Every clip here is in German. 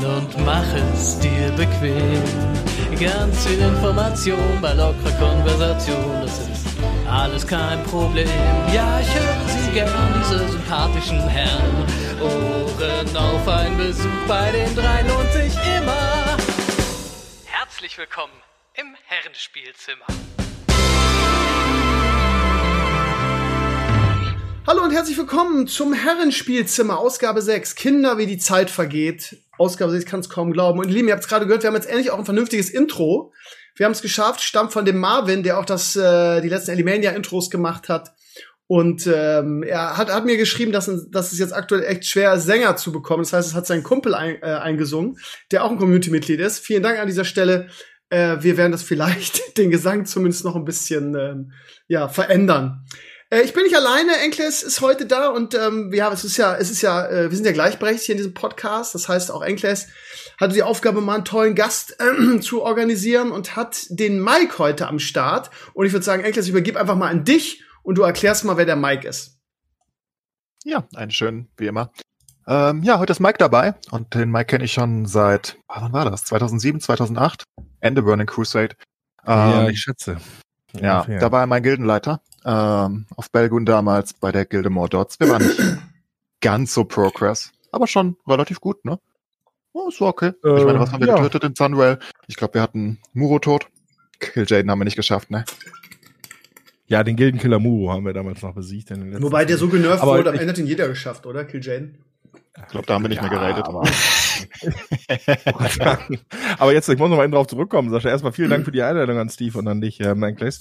rein und mach es dir bequem. Ganz viel Information bei lockerer Konversation, das ist alles kein Problem. Ja, ich höre sie gern, diese sympathischen Herren. Ohren auf, ein Besuch bei den dreien lohnt sich immer. Herzlich willkommen im Herrenspielzimmer. Hallo und herzlich willkommen zum Herrenspielzimmer, Ausgabe 6. Kinder, wie die Zeit vergeht. Ausgabe 6, kann es kaum glauben. Und Lieben, ihr habt es gerade gehört, wir haben jetzt endlich auch ein vernünftiges Intro. Wir haben es geschafft, stammt von dem Marvin, der auch die letzten Alimania-Intros gemacht hat. Und er hat mir geschrieben, dass es jetzt aktuell echt schwer ist, Sänger zu bekommen. Das heißt, es hat seinen Kumpel eingesungen, der auch ein Community-Mitglied ist. Vielen Dank an dieser Stelle. Wir werden das vielleicht, den Gesang zumindest noch ein bisschen verändern. Ich bin nicht alleine, Enkles ist heute da und wir sind ja gleichberechtigt hier in diesem Podcast. Das heißt, auch Enkles hatte die Aufgabe, mal einen tollen Gast zu organisieren und hat den Mike heute am Start. Und ich würde sagen, Enkles, ich übergebe einfach mal an dich und du erklärst mal, wer der Mike ist. Ja, einen schönen, wie immer. Heute ist Mike dabei und den Mike kenne ich schon seit, wann war das? 2007, 2008? Ende Burning Crusade. Ja, ich schätze. Ja, da war er mein Gildenleiter auf Belgun damals bei der Gilde Mordops. Wir waren nicht ganz so Progress, aber schon relativ gut, ne? Oh, ist okay. Ich meine, was haben wir getötet in Sunwell? Ich glaube, wir hatten M'uru tot. Kil'jaeden haben wir nicht geschafft, ne? Ja, den Gildenkiller M'uru haben wir damals noch besiegt. Wobei der so genervt wurde, am Ende hat ihn jeder geschafft, oder? Kil'jaeden? Ich glaube, da haben wir nicht mehr geredet. Aber jetzt, ich muss noch mal eben drauf zurückkommen, Sascha. Erstmal vielen Dank für die Einladung an Steve und an dich, Enkles.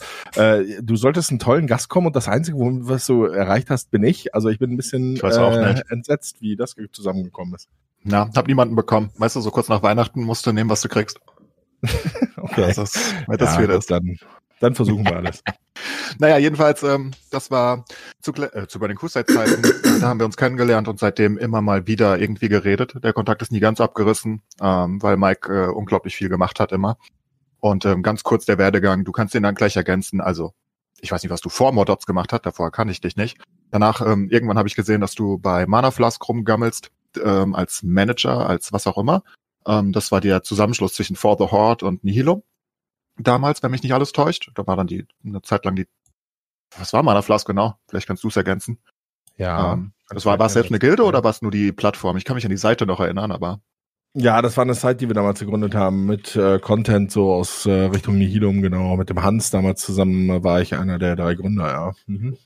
Du solltest einen tollen Gast kommen und das Einzige, was du erreicht hast, bin ich. Also ich bin ein bisschen entsetzt, wie das zusammengekommen ist. Na, hab niemanden bekommen. Weißt du, so kurz nach Weihnachten musst du nehmen, was du kriegst. Okay. Dann versuchen wir alles. Naja, jedenfalls, das war zu bei den Crusade-Zeiten. Da haben wir uns kennengelernt und seitdem immer mal wieder irgendwie geredet. Der Kontakt ist nie ganz abgerissen, weil Mike unglaublich viel gemacht hat immer. Und ganz kurz der Werdegang, du kannst den dann gleich ergänzen. Also, ich weiß nicht, was du vor Mordops gemacht hast, davor kann ich dich nicht. Danach, irgendwann habe ich gesehen, dass du bei Manaflask rumgammelst, als Manager, als was auch immer. Das war der Zusammenschluss zwischen For the Horde und Nihilum. Damals, wenn mich nicht alles täuscht, da war dann eine Zeit lang was war Manaflask genau? Vielleicht kannst du es ergänzen. Ja. War es selbst eine Gilde oder war es nur die Plattform? Ich kann mich an die Seite noch erinnern, aber. Ja, das war eine Zeit, die wir damals gegründet haben mit Content so aus Richtung Nihilum, genau. Mit dem Hans damals zusammen war ich einer der drei Gründer, ja. Mhm.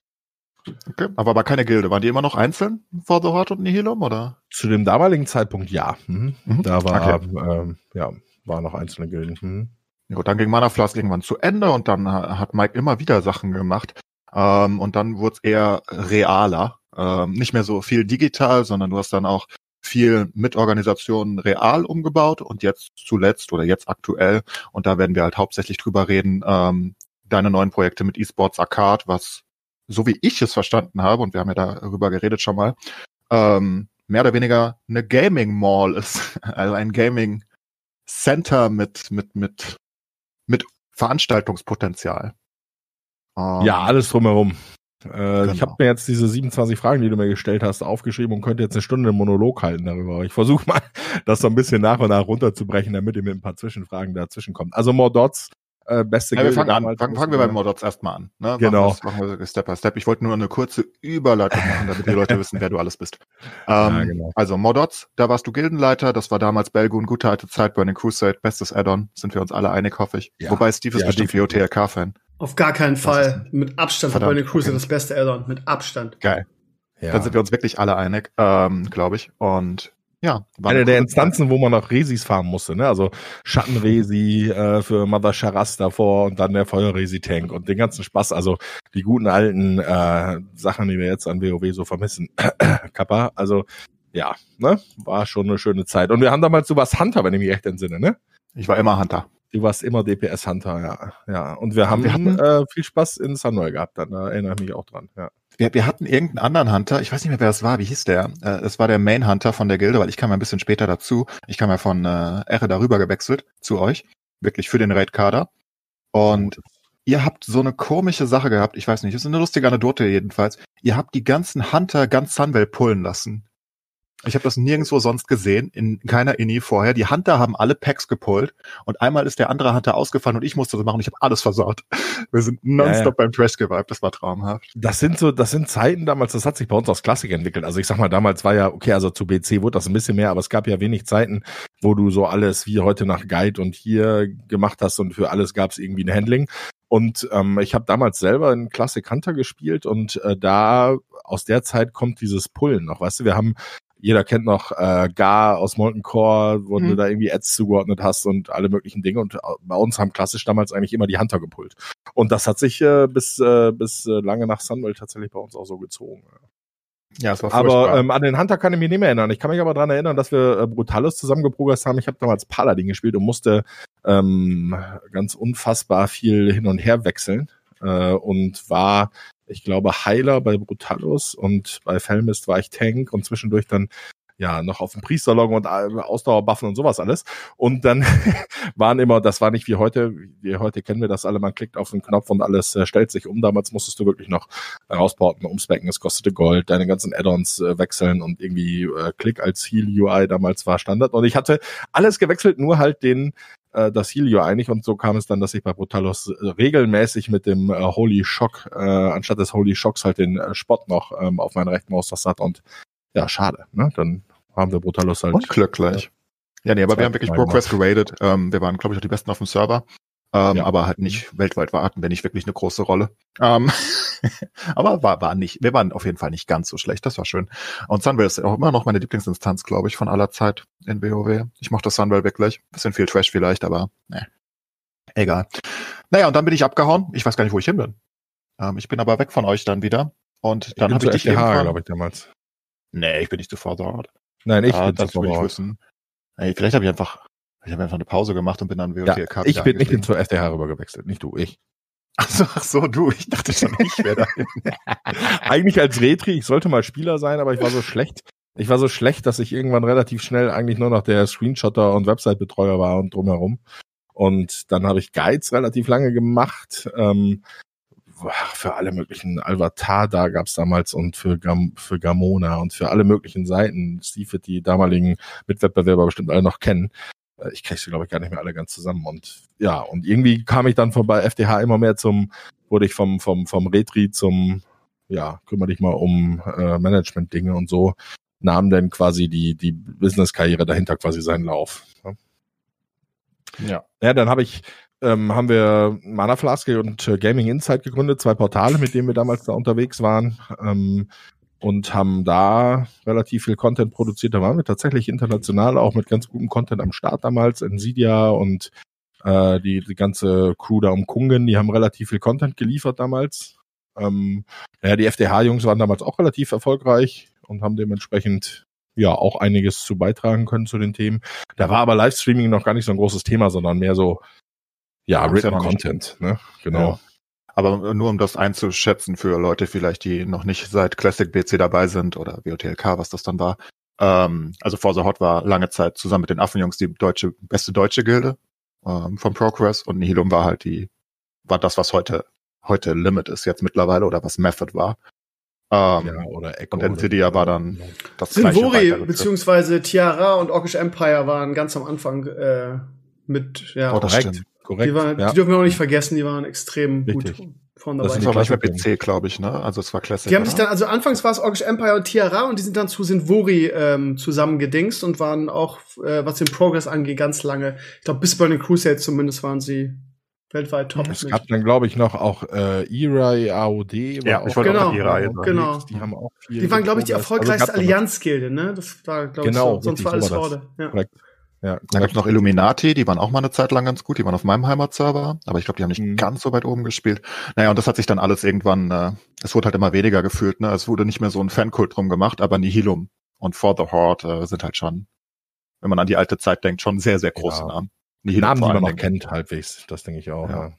Okay, aber keine Gilde. Waren die immer noch einzeln, For the Horde und Nihilum, oder? Zu dem damaligen Zeitpunkt, ja. Mhm. Mhm. Da war noch einzelne Gilden. Mhm. Ja, dann ging Manaflask irgendwann zu Ende und dann hat Mike immer wieder Sachen gemacht. Und dann wurde es eher realer. Nicht mehr so viel digital, sondern du hast dann auch viel mit Organisationen real umgebaut und jetzt aktuell, und da werden wir halt hauptsächlich drüber reden, deine neuen Projekte mit E-Sports Arcade, was, so wie ich es verstanden habe, und wir haben ja darüber geredet schon mal, mehr oder weniger eine Gaming-Mall ist, also ein Gaming-Center mit Veranstaltungspotenzial. Ja, alles drumherum. Genau. Ich habe mir jetzt diese 27 Fragen, die du mir gestellt hast, aufgeschrieben und könnte jetzt eine Stunde einen Monolog halten darüber. Ich versuche mal, das so ein bisschen nach und nach runterzubrechen, damit ihr mit ein paar Zwischenfragen dazwischen kommt. Also Mordots, beste Gilde. Fangen wir bei Mordots erstmal an. Ne? Genau. Machen wir Step by Step. Ich wollte nur eine kurze Überleitung machen, damit die Leute wissen, wer du alles bist. Ja, genau. Also Mordots, da warst du Gildenleiter. Das war damals Belgun, gute alte Zeit, Burning Crusade, bestes Add-on. Sind wir uns alle einig, hoffe ich. Ja. Wobei Steve ist bestimmt WoTLK-Fan. Auf gar keinen Fall. Mit Abstand hat Burning Crusade das beste Add-on. Mit Abstand. Geil. Ja. Dann sind wir uns wirklich alle einig, glaube ich. Und ja, eine der Instanzen, wo man noch Resis farmen musste, ne? Also Schattenresi für Mother Charas davor und dann der Feuerresi-Tank und den ganzen Spaß, also die guten alten Sachen, die wir jetzt an WoW so vermissen. Kappa, also ja, ne? War schon eine schöne Zeit. Und wir haben damals, du warst Hunter, wenn ich mich echt entsinne, ne? Ich war immer Hunter. Du warst immer DPS-Hunter, ja. Und wir hatten viel Spaß in Sunwell gehabt, dann erinnere ich mich auch dran, ja. Wir hatten irgendeinen anderen Hunter, ich weiß nicht mehr, wer das war, wie hieß der? Es war der Main Hunter von der Gilde, weil ich kam ja ein bisschen später dazu. Ich kam ja von Erre darüber gewechselt zu euch, wirklich für den Raid-Kader. Und ihr habt so eine komische Sache gehabt, ich weiß nicht, ist eine lustige Anekdote jedenfalls. Ihr habt die ganzen Hunter ganz Sunwell pullen lassen. Ich habe das nirgendwo sonst gesehen, in keiner Inni vorher. Die Hunter haben alle Packs gepullt und einmal ist der andere Hunter ausgefallen und ich musste das machen und ich habe alles versaut. Wir sind nonstop beim Trash gewiped, das war traumhaft. Das sind Zeiten damals, das hat sich bei uns aus Klassik entwickelt. Also ich sag mal, damals war ja, okay, also zu BC wurde das ein bisschen mehr, aber es gab ja wenig Zeiten, wo du so alles wie heute nach Guide und hier gemacht hast und für alles gab es irgendwie ein Handling. Und ich habe damals selber in Classic Hunter gespielt und da aus der Zeit kommt dieses Pullen noch, weißt du, wir haben, jeder kennt noch Gar aus Molten Core, wo du da irgendwie Ads zugeordnet hast und alle möglichen Dinge und bei uns haben klassisch damals eigentlich immer die Hunter gepullt und das hat sich bis lange nach Sunwell tatsächlich bei uns auch so gezogen. Ja, das war furchtbar. Aber an den Hunter kann ich mich nicht mehr erinnern. Ich kann mich aber daran erinnern, dass wir Brutalus zusammen geprograst haben. Ich habe damals Paladin gespielt und musste ganz unfassbar viel hin und her wechseln und war, ich glaube, Heiler bei Brutalus und bei Felmist war ich Tank und zwischendurch dann ja noch auf dem Priesterlog und Ausdauerbuffen und sowas alles. Und dann waren immer, das war nicht wie heute, kennen wir das alle, man klickt auf den Knopf und alles stellt sich um. Damals musstest du wirklich noch rausporten, umspecken, es kostete Gold, deine ganzen Add-ons wechseln und irgendwie Klick als Heal-UI damals war Standard. Und ich hatte alles gewechselt, nur halt das Helio eigentlich und so kam es dann, dass ich bei Brutalus regelmäßig mit dem Holy Shock, anstatt des Holy Shocks halt den Spot noch auf meinen rechten Maustaste hat und ja, schade, ne? Dann haben wir Brutalus halt... Und glücklich. Ja, nee, aber wir haben wirklich Progress geradet. Wir waren, glaube ich, auch die Besten auf dem Server. Aber halt nicht weltweit hatten wir nicht wirklich eine große Rolle. Aber wir waren auf jeden Fall nicht ganz so schlecht, das war schön. Und Sunwell ist auch immer noch meine Lieblingsinstanz, glaube ich, von aller Zeit in WoW. Ich mochte Sunwell wirklich. Bisschen viel Trash vielleicht, aber ne. Egal. Naja, und dann bin ich abgehauen. Ich weiß gar nicht, wo ich hin bin. Ich bin aber weg von euch dann wieder. Und dann habe ich dich FDH, glaube ich, damals. Nee, ich bin nicht zu For the Horde. Nein, ich bin zu For the Horde. Ey, vielleicht habe ich einfach... Ich habe einfach eine Pause gemacht und bin dann WoW Arcade. Ich bin zur FDH rüber gewechselt, nicht du, ich. Ach so, du, ich dachte schon, ich wäre da. Eigentlich als Retri, ich sollte mal Spieler sein, aber ich war so schlecht. Dass ich irgendwann relativ schnell eigentlich nur noch der Screenshotter und Website-Betreuer war und drumherum. Und dann habe ich Guides relativ lange gemacht. Für alle möglichen Alvatar da gab's damals und für Gamona und für alle möglichen Seiten. Steve wird die damaligen Mitwettbewerber bestimmt alle noch kennen. Ich kriege sie, glaube ich, gar nicht mehr alle ganz zusammen. Und ja, und irgendwie kam ich dann vorbei FDH immer mehr wurde ich vom Retri zum, ja, kümmere dich mal um Management-Dinge und so, nahm dann quasi die Business-Karriere dahinter quasi seinen Lauf. Ja, dann haben wir Manaflask und Gaming Insight gegründet, zwei Portale, mit denen wir damals da unterwegs waren. Und haben da relativ viel Content produziert. Da waren wir tatsächlich international auch mit ganz gutem Content am Start damals. Nvidia und die ganze Crew da um Kungen, die haben relativ viel Content geliefert damals. Die FDH-Jungs waren damals auch relativ erfolgreich und haben dementsprechend ja auch einiges zu beitragen können zu den Themen. Da war aber Livestreaming noch gar nicht so ein großes Thema, sondern mehr so written Content. Ne? Genau. Ja. Aber nur um das einzuschätzen für Leute vielleicht, die noch nicht seit Classic BC dabei sind oder WOTLK, was das dann war. Also For the Horde war lange Zeit zusammen mit den Affenjungs die beste deutsche Gilde von Progress und Nihilum war halt das, was heute Limit ist jetzt mittlerweile oder was Method war. Oder Echo. Und Nvidia war dann das gleiche. M'uru beziehungsweise Tiara und Orcish Empire waren ganz am Anfang korrekt. Die dürfen wir auch nicht vergessen, die waren extrem richtig gut vorne dabei. Das war manchmal PC, glaube ich, ne? Also es war Classic. Die haben sich dann, also anfangs war es Orcish Empire und Tiara und die sind dann zu Sinvori zusammengedingst und waren auch, was den Progress angeht, ganz lange. Ich glaube, bis Burning Crusade zumindest waren sie weltweit top. Es gab dann, glaube ich, noch auch E-Rai, AOD. Ja, ich wollte auch noch E-Rai. Genau. Die haben auch viel. Die waren, glaube ich, die erfolgreichste Allianz-Gilde, ne? Das war, glaube ich, so. Sonst war alles Horde. Ja. Korrekt. Ja, dann gab es noch Illuminati, die waren auch mal eine Zeit lang ganz gut, die waren auf meinem Heimatserver, aber ich glaube, die haben nicht ganz so weit oben gespielt. Naja, und das hat sich dann alles irgendwann, es wurde halt immer weniger gefühlt, ne? Es wurde nicht mehr so ein Fankult drum gemacht, aber Nihilum und For the Horde sind halt schon, wenn man an die alte Zeit denkt, schon sehr, sehr große Namen. Nihilum, die man noch kennt halbwegs, das denke ich auch. Ja. Ja.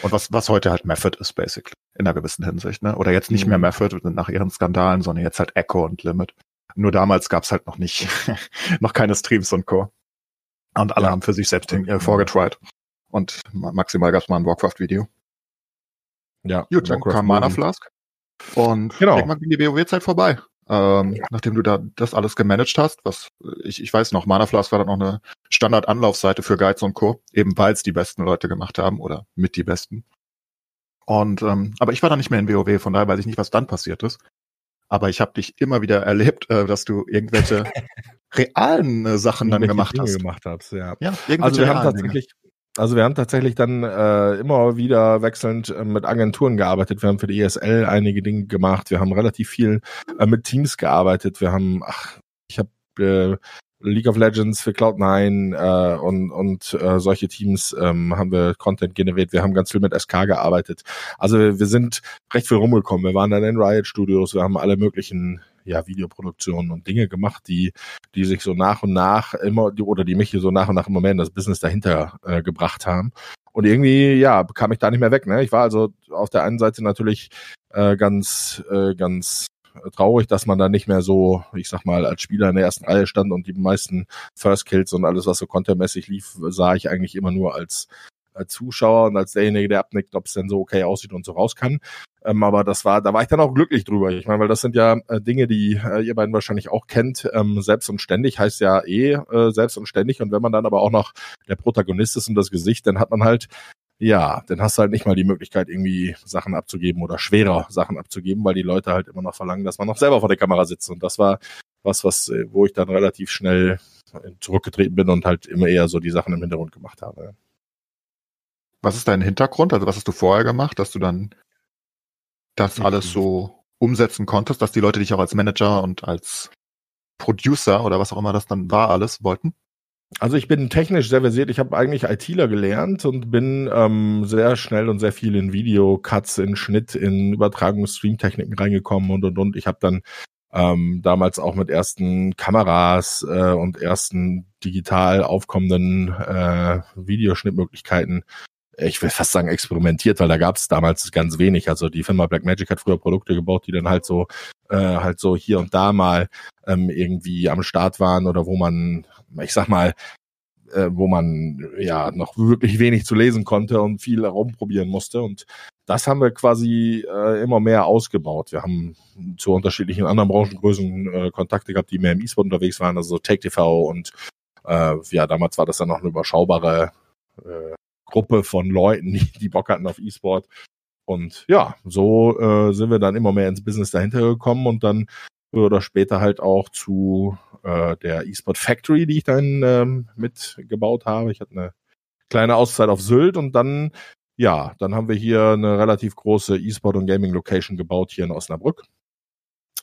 Und was heute halt Method ist, basically, in einer gewissen Hinsicht, ne? Oder jetzt nicht mehr Method nach ihren Skandalen, sondern jetzt halt Echo und Limit. Nur damals gab es halt noch nicht, noch keine Streams und Co. Und alle haben für sich selbst vorgetried. Und maximal gab es mal ein Warcraft-Video. Ja. Gut, dann kam Manaflask. Und irgendwann ging die WoW-Zeit vorbei. nachdem du da das alles gemanagt hast, was ich weiß noch, Manaflask war dann noch eine Standard-Anlaufseite für Guides und Co., eben weil es die besten Leute gemacht haben oder mit die besten. Und aber ich war dann nicht mehr in WoW, von daher weiß ich nicht, was dann passiert ist. Aber ich habe dich immer wieder erlebt, dass du irgendwelche realen Sachen dann gemacht hast. Ja, also wir haben tatsächlich dann immer wieder wechselnd mit Agenturen gearbeitet. Wir haben für die ESL einige Dinge gemacht. Wir haben relativ viel mit Teams gearbeitet. Wir haben, League of Legends für Cloud9 und solche Teams haben wir Content generiert. Wir haben ganz viel mit SK gearbeitet. Also wir sind recht viel rumgekommen. Wir waren dann in Riot Studios. Wir haben alle möglichen Videoproduktionen und Dinge gemacht, die sich so nach und nach immer, oder die mich so nach und nach immer mehr in das Business dahinter gebracht haben. Und irgendwie, kam ich da nicht mehr weg. Ne? Ich war also auf der einen Seite natürlich ganz traurig, dass man da nicht mehr so, ich sag mal, als Spieler in der ersten Reihe stand und die meisten First Kills und alles, was so countermäßig lief, sah ich eigentlich immer nur als Zuschauer und als derjenige, der abnickt, ob es denn so okay aussieht und so raus kann. Aber da war ich dann auch glücklich drüber. Ich meine, weil das sind ja Dinge, die ihr beiden wahrscheinlich auch kennt. Selbst und ständig heißt ja selbst und ständig. Und wenn man dann aber auch noch der Protagonist ist und das Gesicht, dann hat man halt, dann hast du halt nicht mal die Möglichkeit, irgendwie Sachen abzugeben oder schwerer Sachen abzugeben, weil die Leute halt immer noch verlangen, dass man noch selber vor der Kamera sitzt. Und das war wo ich dann relativ schnell zurückgetreten bin und halt immer eher so die Sachen im Hintergrund gemacht habe. Was ist dein Hintergrund? Also was hast du vorher gemacht, dass du dann das alles so umsetzen konntest, dass die Leute dich auch als Manager und als Producer oder was auch immer das dann war alles wollten? Also ich bin technisch sehr versiert. Ich habe eigentlich ITler gelernt und bin sehr schnell und sehr viel in Video-Cuts, in Schnitt, in Übertragungs-Stream-Techniken reingekommen und. Ich habe dann damals auch mit ersten Kameras und ersten digital aufkommenden Videoschnittmöglichkeiten, ich will fast sagen experimentiert, weil da gab es damals ganz wenig. Also die Firma Blackmagic hat früher Produkte gebaut, die dann halt so hier und da mal irgendwie am Start waren oder wo man, ich sag mal, noch wirklich wenig zu lesen konnte und viel herumprobieren musste. Und das haben wir quasi immer mehr ausgebaut. Wir haben zu unterschiedlichen anderen Branchengrößen Kontakte gehabt, die mehr im E-Sport unterwegs waren, also so Tech TV und damals war das dann noch eine überschaubare Gruppe von Leuten, die Bock hatten auf E-Sport. Und so sind wir dann immer mehr ins Business dahinter gekommen und dann früher oder später halt auch zu der E-Sport Factory, die ich dann mitgebaut habe. Ich hatte eine kleine Auszeit auf Sylt und dann haben wir hier eine relativ große E-Sport und Gaming Location gebaut hier in Osnabrück.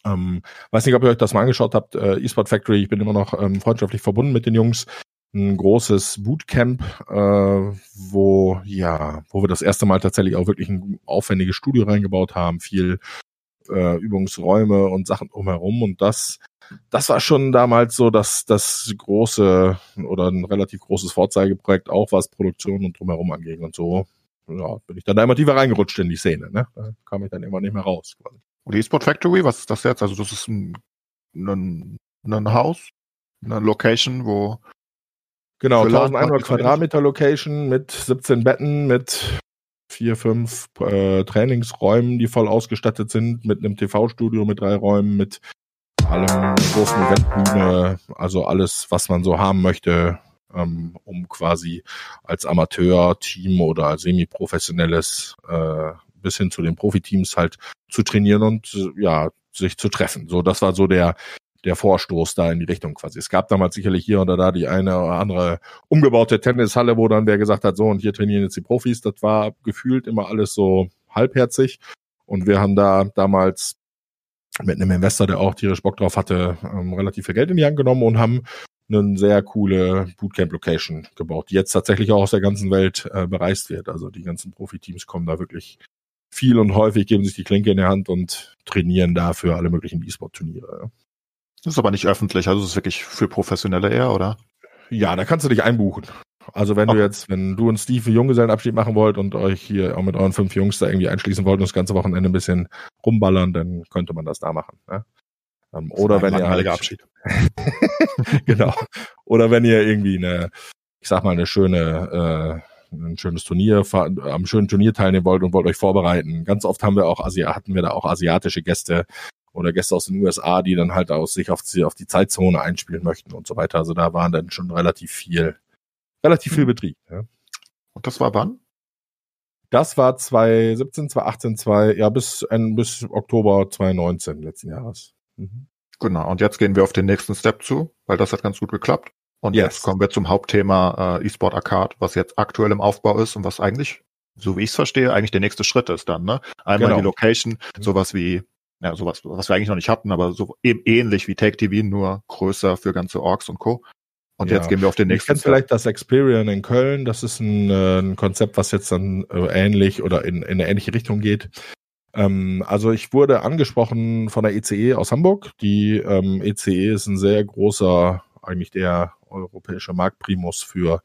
Weiß nicht, ob ihr euch das mal angeschaut habt. E-Sport Factory, ich bin immer noch freundschaftlich verbunden mit den Jungs. Ein großes Bootcamp, wo wir das erste Mal tatsächlich auch wirklich ein aufwendiges Studio reingebaut haben, viel Übungsräume und Sachen drumherum. Und das war schon damals so, dass das große oder ein relativ großes Vorzeigeprojekt auch, was Produktion und drumherum angeht. Und so bin ich dann da immer tiefer reingerutscht in die Szene. Ne? Da kam ich dann immer nicht mehr raus. Und die E-Sport Factory, was ist das jetzt? Also das ist ein Haus, eine Location, wo... Genau, 1100 Quadratmeter Location mit 17 Betten, mit 4-5 Trainingsräumen, die voll ausgestattet sind, mit einem TV-Studio, mit 3 Räumen, mit allem großen Eventbühne, also alles, was man so haben möchte, um quasi als Amateur, Team oder semi-professionelles bis hin zu den Profiteams halt zu trainieren und sich zu treffen. So, das war so der Vorstoß da in die Richtung quasi. Es gab damals sicherlich hier oder da die eine oder andere umgebaute Tennishalle, wo dann wer gesagt hat, so und hier trainieren jetzt die Profis. Das war gefühlt immer alles so halbherzig. Und wir haben da damals mit einem Investor, der auch tierisch Bock drauf hatte, relativ viel Geld in die Hand genommen und haben eine sehr coole Bootcamp-Location gebaut, die jetzt tatsächlich auch aus der ganzen Welt bereist wird. Also die ganzen Profiteams kommen da wirklich viel und häufig, geben sich die Klinke in der Hand und trainieren dafür alle möglichen E-Sport-Turniere. Das ist aber nicht öffentlich, also das ist wirklich für Professionelle eher, oder? Ja, da kannst du dich einbuchen. Also wenn du und Steve einen Junggesellenabschied machen wollt und euch hier auch mit euren 5 Jungs da irgendwie einschließen wollt und das ganze Wochenende ein bisschen rumballern, dann könnte man das da machen. Ne? Oder wenn ihr halt... Abschied. Genau. Oder wenn ihr irgendwie ein schönes Turnier, am schönen Turnier teilnehmen wollt und wollt euch vorbereiten. Ganz oft hatten wir da auch asiatische Gäste, oder Gäste aus den USA, die dann halt aus sich auf die Zeitzone einspielen möchten und so weiter. Also da waren dann schon relativ viel Betrieb. Ja. Und das war wann? Das war 2017, 2018, bis Oktober 2019 letzten Jahres. Mhm. Genau, und jetzt gehen wir auf den nächsten Step zu, weil das hat ganz gut geklappt. Und jetzt kommen wir zum Hauptthema E-Sport Arcade, was jetzt aktuell im Aufbau ist und was eigentlich, so wie ich es verstehe, eigentlich der nächste Schritt ist dann, ne? Einmal genau. Die Location, sowas wie, ja, sowas, was wir eigentlich noch nicht hatten, aber so eben ähnlich wie Take TV, nur größer für ganze Orks und Co. Und jetzt gehen wir auf den nächsten. Ich kenne vielleicht das Experian in Köln. Das ist ein Konzept, was jetzt dann ähnlich oder in eine ähnliche Richtung geht. Also ich wurde angesprochen von der ECE aus Hamburg. Die ECE ist ein sehr großer, eigentlich der europäische Marktprimus für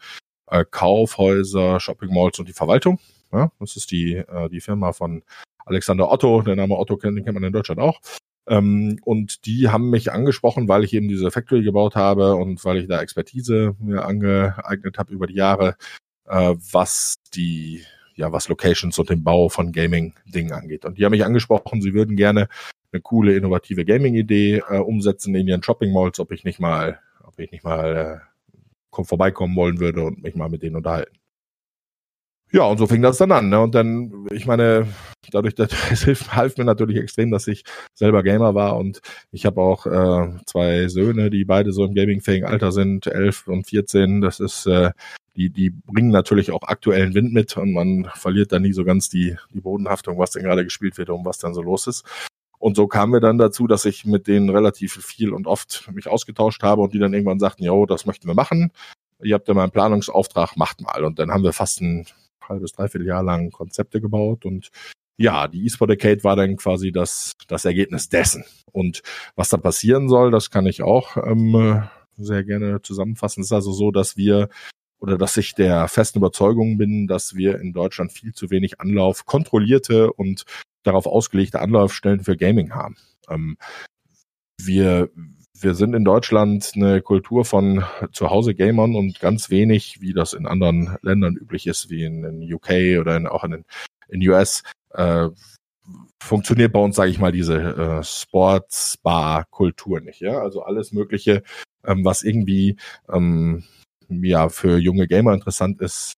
Kaufhäuser, Shopping Malls und die Verwaltung. Ja, das ist die Firma von Alexander Otto. Der Name Otto kennt man in Deutschland auch. Und die haben mich angesprochen, weil ich eben diese Factory gebaut habe und weil ich da Expertise mir angeeignet habe über die Jahre, was Locations und den Bau von Gaming-Dingen angeht. Und die haben mich angesprochen, sie würden gerne eine coole, innovative Gaming-Idee umsetzen in ihren Shopping-Malls, ob ich nicht mal vorbeikommen wollen würde und mich mal mit denen unterhalten. Ja, und so fing das dann an, ne? Und dann, ich meine, dadurch, das half mir natürlich extrem, dass ich selber Gamer war, und ich habe auch zwei Söhne, die beide so im gamingfähigen Alter sind, 11 und 14. Das ist, die bringen natürlich auch aktuellen Wind mit, und man verliert da nie so ganz die Bodenhaftung, was denn gerade gespielt wird und was dann so los ist. Und so kamen wir dann dazu, dass ich mit denen relativ viel und oft mich ausgetauscht habe und die dann irgendwann sagten, jo, das möchten wir machen. Ihr habt ja mal einen Planungsauftrag, macht mal. Und dann haben wir fast ein halbes, dreiviertel Jahr lang Konzepte gebaut, und ja, die E-Sport Arcade war dann quasi das Ergebnis dessen. Und was da passieren soll, das kann ich auch sehr gerne zusammenfassen. Es ist also so, dass ich der festen Überzeugung bin, dass wir in Deutschland viel zu wenig kontrollierte und darauf ausgelegte Anlaufstellen für Gaming haben. Wir sind in Deutschland eine Kultur von Zuhause-Gamern und ganz wenig, wie das in anderen Ländern üblich ist, wie in den UK oder in US, funktioniert bei uns, sage ich mal, diese Sports-Bar-Kultur nicht. Ja? Also alles Mögliche, was irgendwie für junge Gamer interessant ist,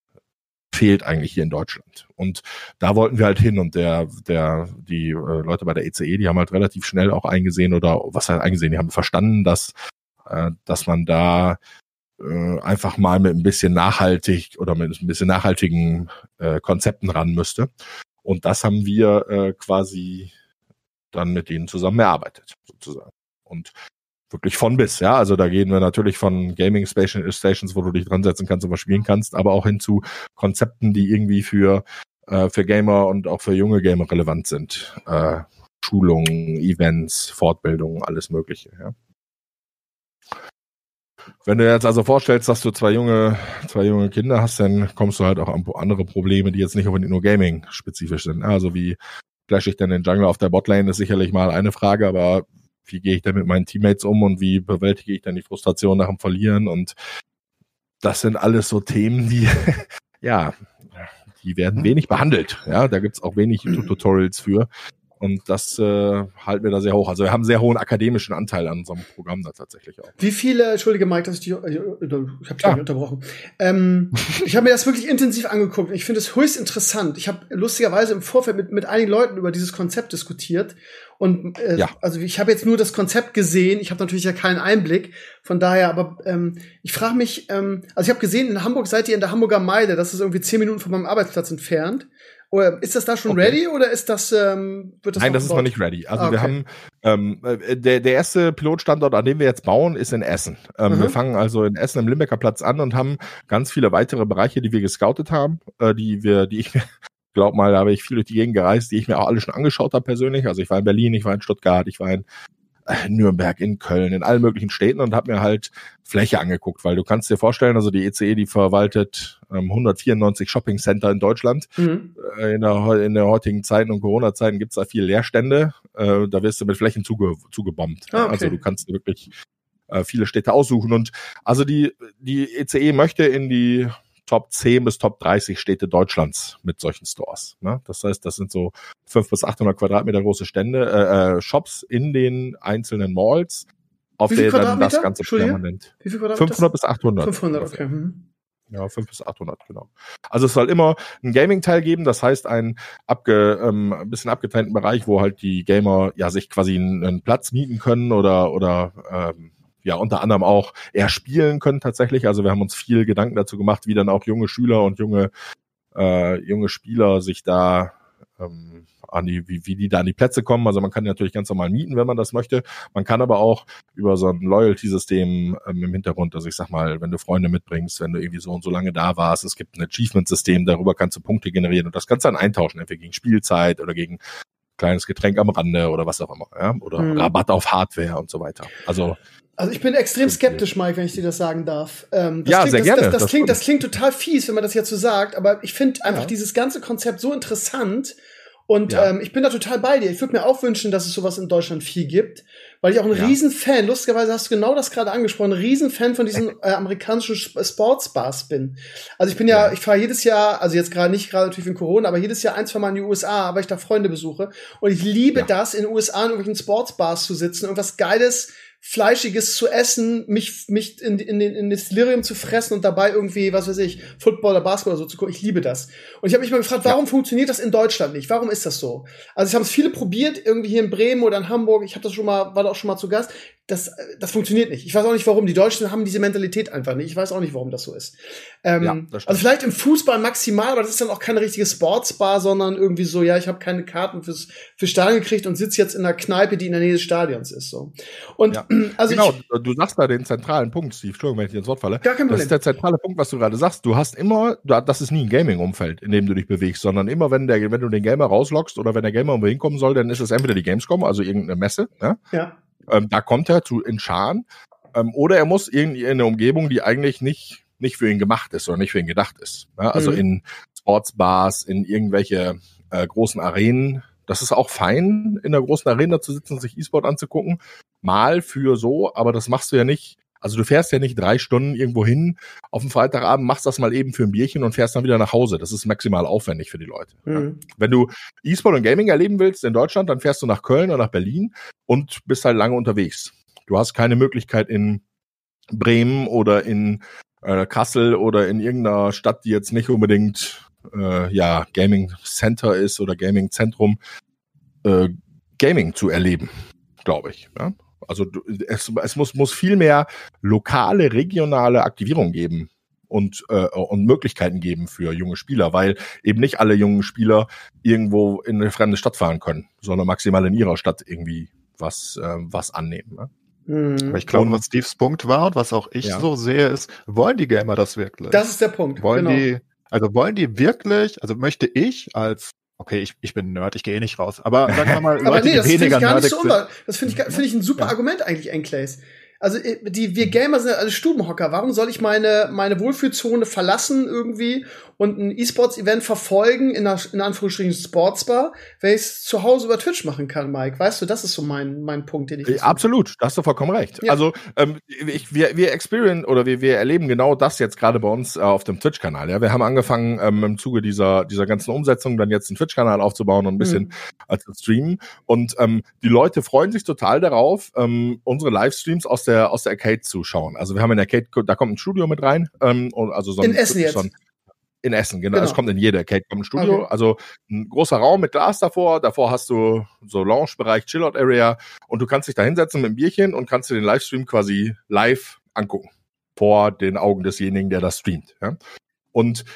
fehlt eigentlich hier in Deutschland. Und da wollten wir halt hin, und die Leute bei der ECE, die haben halt relativ schnell auch die haben verstanden, dass man da einfach mal mit ein bisschen nachhaltigen Konzepten ran müsste. Und das haben wir quasi dann mit denen zusammen erarbeitet, sozusagen. Und wirklich von bis, ja. Also da gehen wir natürlich von Gaming-Stations, wo du dich dran setzen kannst und was spielen kannst, aber auch hin zu Konzepten, die irgendwie für Gamer und auch für junge Gamer relevant sind. Schulungen, Events, Fortbildungen, alles Mögliche, ja. Wenn du dir jetzt also vorstellst, dass du zwei junge Kinder hast, dann kommst du halt auch an andere Probleme, die jetzt nicht unbedingt nur Gaming-spezifisch sind. Also wie flashe ich denn den Jungler auf der Botlane, ist sicherlich mal eine Frage, aber wie gehe ich denn mit meinen Teammates um und wie bewältige ich dann die Frustration nach dem Verlieren? Und das sind alles so Themen, die, ja, die werden wenig behandelt. Ja, da gibt's auch wenig Tutorials für. Und das halten wir da sehr hoch. Also wir haben einen sehr hohen akademischen Anteil an unserem Programm da tatsächlich auch. Wie viele, entschuldige Mike, dass ich habe dich nicht unterbrochen. Ich habe mir das wirklich intensiv angeguckt. Ich finde es höchst interessant. Ich habe lustigerweise im Vorfeld mit einigen Leuten über dieses Konzept diskutiert. Und also ich habe jetzt nur das Konzept gesehen. Ich habe natürlich ja keinen Einblick. Von daher, aber ich frage mich, also ich habe gesehen, in Hamburg seid ihr in der Hamburger Meile. Das ist irgendwie 10 Minuten von meinem Arbeitsplatz entfernt. Oder ist das da schon ready, oder ist das, wird das? Nein, das ist noch nicht ready. Also wir haben, der erste Pilotstandort, an dem wir jetzt bauen, ist in Essen. Wir fangen also in Essen im Limbecker Platz an und haben ganz viele weitere Bereiche, die wir gescoutet haben, da habe ich viel durch die Gegend gereist, die ich mir auch alle schon angeschaut habe persönlich. Also ich war in Berlin, ich war in Stuttgart, ich war in Nürnberg, in Köln, in allen möglichen Städten, und habe mir halt Fläche angeguckt, weil du kannst dir vorstellen, also die ECE, die verwaltet 194 Shopping Center in Deutschland. Mhm. In der heutigen Zeit und Corona-Zeiten gibt's da viele Leerstände, da wirst du mit Flächen zugebombt. Ah, okay. Also du kannst wirklich viele Städte aussuchen, und also die ECE möchte in die Top 10 bis Top 30 Städte Deutschlands mit solchen Stores. Ne? Das heißt, das sind so 500 bis 800 Quadratmeter große Stände, Shops in den einzelnen Malls, auf der dann das Ganze permanent. Wie viel Quadratmeter? 500 bis 800. 500, okay. Ja, 500 bis 800, genau. Also es soll immer einen Gaming-Teil geben, das heißt einen ein bisschen abgetrennten Bereich, wo halt die Gamer ja sich quasi einen Platz mieten können oder ja, unter anderem auch eher spielen können tatsächlich. Also wir haben uns viel Gedanken dazu gemacht, wie dann auch junge Schüler und junge Spieler sich da wie die da an die Plätze kommen. Also man kann die natürlich ganz normal mieten, wenn man das möchte. Man kann aber auch über so ein Loyalty-System im Hintergrund, also ich sag mal, wenn du Freunde mitbringst, wenn du irgendwie so und so lange da warst, es gibt ein Achievement-System, darüber kannst du Punkte generieren und das kannst du dann eintauschen, entweder gegen Spielzeit oder gegen kleines Getränk am Rande oder was auch immer. Ja? Oder Rabatt auf Hardware und so weiter. Also ich bin extrem skeptisch, Mike, wenn ich dir das sagen darf. Sehr gerne. Das klingt total fies, wenn man das jetzt so sagt, aber ich finde einfach dieses ganze Konzept so interessant und ich bin da total bei dir. Ich würde mir auch wünschen, dass es sowas in Deutschland viel gibt, weil ich auch ein Riesenfan, lustigerweise hast du genau das gerade angesprochen, ein Riesenfan von diesen amerikanischen Sportsbars bin. Also ich bin ich fahre jedes Jahr, also jetzt gerade nicht, gerade natürlich wegen Corona, aber jedes Jahr ein, zwei Mal in die USA, weil ich da Freunde besuche und ich liebe das, in den USA in irgendwelchen Sportsbars zu sitzen und was Geiles, Fleischiges zu essen, mich in das Delirium zu fressen und dabei irgendwie, was weiß ich, Football oder Basketball oder so zu gucken. Ich liebe das. Und ich habe mich mal gefragt, warum funktioniert das in Deutschland nicht? Warum ist das so? Also es haben es viele probiert, irgendwie hier in Bremen oder in Hamburg. Ich habe das schon mal, war da auch schon mal zu Gast. Das funktioniert nicht. Ich weiß auch nicht, warum. Die Deutschen haben diese Mentalität einfach nicht. Ich weiß auch nicht, warum das so ist. Das also vielleicht im Fußball maximal, aber das ist dann auch keine richtige Sportsbar, sondern irgendwie so, ich habe keine Karten fürs Stadion gekriegt und sitze jetzt in einer Kneipe, die in der Nähe des Stadions ist. So. Und also genau, du sagst da den zentralen Punkt, Steve, Entschuldigung, wenn ich dir ins Wort falle. Gar kein Problem. Das ist der zentrale Punkt, was du gerade sagst. Du hast immer, das ist nie ein Gaming-Umfeld, in dem du dich bewegst, sondern immer, wenn du den Gamer rauslockst oder wenn der Gamer irgendwo hinkommen soll, dann ist es entweder die Gamescom, also irgendeine Messe. Ja. Da kommt er in Scharen. Oder er muss in eine Umgebung, die eigentlich nicht für ihn gemacht ist oder nicht für ihn gedacht ist. Ja? Also in Sportsbars, in irgendwelche großen Arenen. Das ist auch fein, in der großen Arena zu sitzen und sich E-Sport anzugucken. Mal für so, aber das machst du ja nicht. Also du fährst ja nicht 3 Stunden irgendwo hin auf dem Freitagabend, machst das mal eben für ein Bierchen und fährst dann wieder nach Hause. Das ist maximal aufwendig für die Leute. Mhm. Ja. Wenn du E-Sport und Gaming erleben willst in Deutschland, dann fährst du nach Köln oder nach Berlin und bist halt lange unterwegs. Du hast keine Möglichkeit in Bremen oder in Kassel oder in irgendeiner Stadt, die jetzt nicht unbedingt Gaming Center ist oder Gaming Zentrum, Gaming zu erleben, glaube ich. Ja? Also es muss viel mehr lokale, regionale Aktivierung geben und Möglichkeiten geben für junge Spieler, weil eben nicht alle jungen Spieler irgendwo in eine fremde Stadt fahren können, sondern maximal in ihrer Stadt irgendwie was annehmen. Ne? Mhm. Ich glaube, was Steves Punkt war und was auch ich so sehe, ist, wollen die Gamer das wirklich? Das ist der Punkt, wollen die wirklich, also möchte ich als okay, ich bin ein Nerd, ich gehe nicht raus. Aber sagen wir mal, Leute, die weniger nerdig sind. Das finde ich ein super Argument eigentlich, Enkles. Also wir Gamer sind alle Stubenhocker. Warum soll ich meine Wohlfühlzone verlassen irgendwie und ein E-Sports-Event verfolgen in Anführungsstrichen Sportsbar, wenn ich es zu Hause über Twitch machen kann, Mike? Weißt du, das ist so mein Punkt, den ich absolut, da hast du vollkommen recht. Ja. Also wir erleben genau das jetzt gerade bei uns auf dem Twitch-Kanal. Ja? Wir haben angefangen im Zuge dieser ganzen Umsetzung dann jetzt einen Twitch-Kanal aufzubauen und ein bisschen zu streamen. Und die Leute freuen sich total darauf, unsere Livestreams aus der Arcade zu schauen. Also wir haben in der Arcade, da kommt ein Studio mit rein. In Essen jetzt. In Essen, genau. Es kommt in jede Arcade, kommt ein Studio. Okay. Also ein großer Raum mit Glas davor. Davor hast du so Lounge-Bereich, Chillout-Area und du kannst dich da hinsetzen mit einem Bierchen und kannst dir den Livestream quasi live angucken. Vor den Augen desjenigen, der das streamt. Ja? Und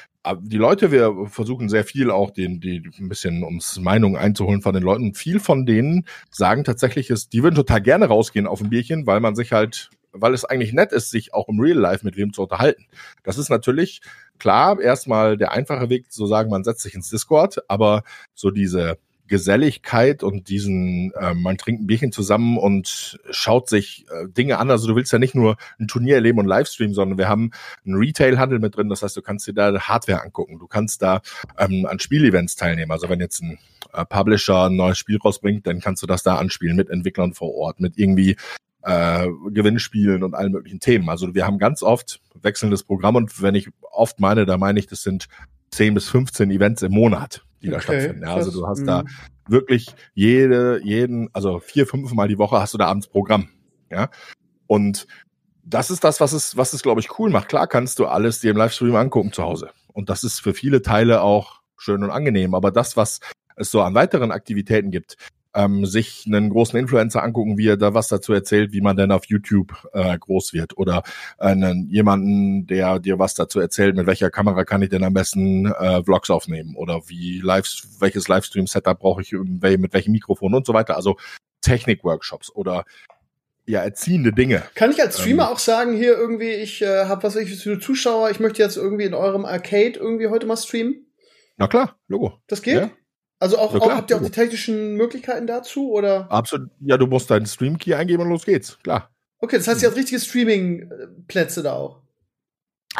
die Leute, wir versuchen sehr viel auch die ein bisschen uns Meinungen einzuholen von den Leuten. Viel von denen sagen tatsächlich, die würden total gerne rausgehen auf ein Bierchen, weil man sich halt, weil es eigentlich nett ist, sich auch im Real Life mit wem zu unterhalten. Das ist natürlich klar, erstmal der einfache Weg zu sagen, man setzt sich ins Discord, aber so diese Geselligkeit und diesen, man trinkt ein Bierchen zusammen und schaut sich Dinge an. Also du willst ja nicht nur ein Turnier erleben und Livestream, sondern wir haben einen Retail-Handel mit drin. Das heißt, du kannst dir da Hardware angucken. Du kannst da an Spielevents teilnehmen. Also wenn jetzt ein Publisher ein neues Spiel rausbringt, dann kannst du das da anspielen mit Entwicklern vor Ort, mit irgendwie Gewinnspielen und allen möglichen Themen. Also wir haben ganz oft wechselndes Programm und wenn ich oft meine, da meine ich, das sind 10 bis 15 Events im Monat, die da stattfinden. Ja, also du hast da wirklich also 4-5 Mal die Woche hast du da abends Programm. Ja? Und das ist das, was es glaube ich, cool macht. Klar kannst du alles dir im Livestream angucken zu Hause. Und das ist für viele Teile auch schön und angenehm. Aber das, was es so an weiteren Aktivitäten gibt, sich einen großen Influencer angucken, wie er da was dazu erzählt, wie man denn auf YouTube groß wird. Oder jemanden, der dir was dazu erzählt, mit welcher Kamera kann ich denn am besten Vlogs aufnehmen? Oder welches Livestream-Setup brauche ich, mit welchem Mikrofon und so weiter. Also Technik-Workshops oder ja, erziehende Dinge. Kann ich als Streamer auch sagen, hier irgendwie, ich habe was für Zuschauer, ich möchte jetzt irgendwie in eurem Arcade irgendwie heute mal streamen? Na klar, Logo. Das geht? Ja. Also auch, habt ihr auch die technischen Möglichkeiten dazu, oder? Absolut. Ja, du musst deinen Stream-Key eingeben und los geht's, klar. Okay, das heißt, ihr habt richtige Streaming-Plätze da auch?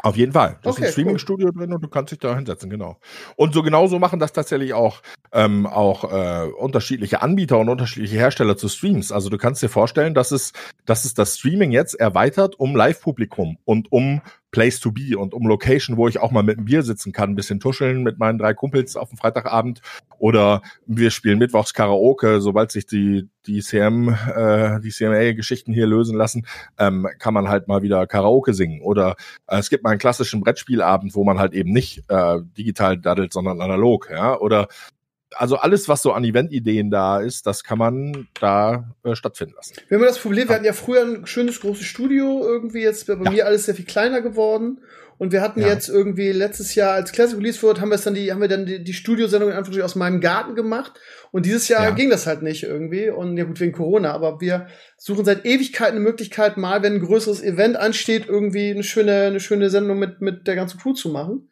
Auf jeden Fall. Das ist ein Streaming-Studio drin und du kannst dich da hinsetzen, genau. Und so genauso machen das tatsächlich auch unterschiedliche Anbieter und unterschiedliche Hersteller zu Streams. Also du kannst dir vorstellen, dass es das Streaming jetzt erweitert um Live-Publikum und um Place to be und um Location, wo ich auch mal mit einem Bier sitzen kann, ein bisschen tuscheln mit meinen 3 Kumpels auf dem Freitagabend oder wir spielen mittwochs Karaoke, sobald sich die CMA-Geschichten hier lösen lassen, kann man halt mal wieder Karaoke singen oder es gibt mal einen klassischen Brettspielabend, wo man halt eben nicht digital daddelt, sondern analog, ja, oder also alles, was so an Event-Ideen da ist, das kann man da stattfinden lassen. Wenn man das Problem, wir hatten ja früher ein schönes großes Studio, irgendwie jetzt bei mir alles sehr viel kleiner geworden und wir hatten jetzt irgendwie letztes Jahr als Classic Release World haben wir dann die Studiosendung in Anführungszeichen aus meinem Garten gemacht und dieses Jahr ging das halt nicht irgendwie und ja gut, wegen Corona, aber wir suchen seit Ewigkeiten eine Möglichkeit, mal wenn ein größeres Event ansteht, irgendwie eine schöne Sendung mit der ganzen Crew zu machen.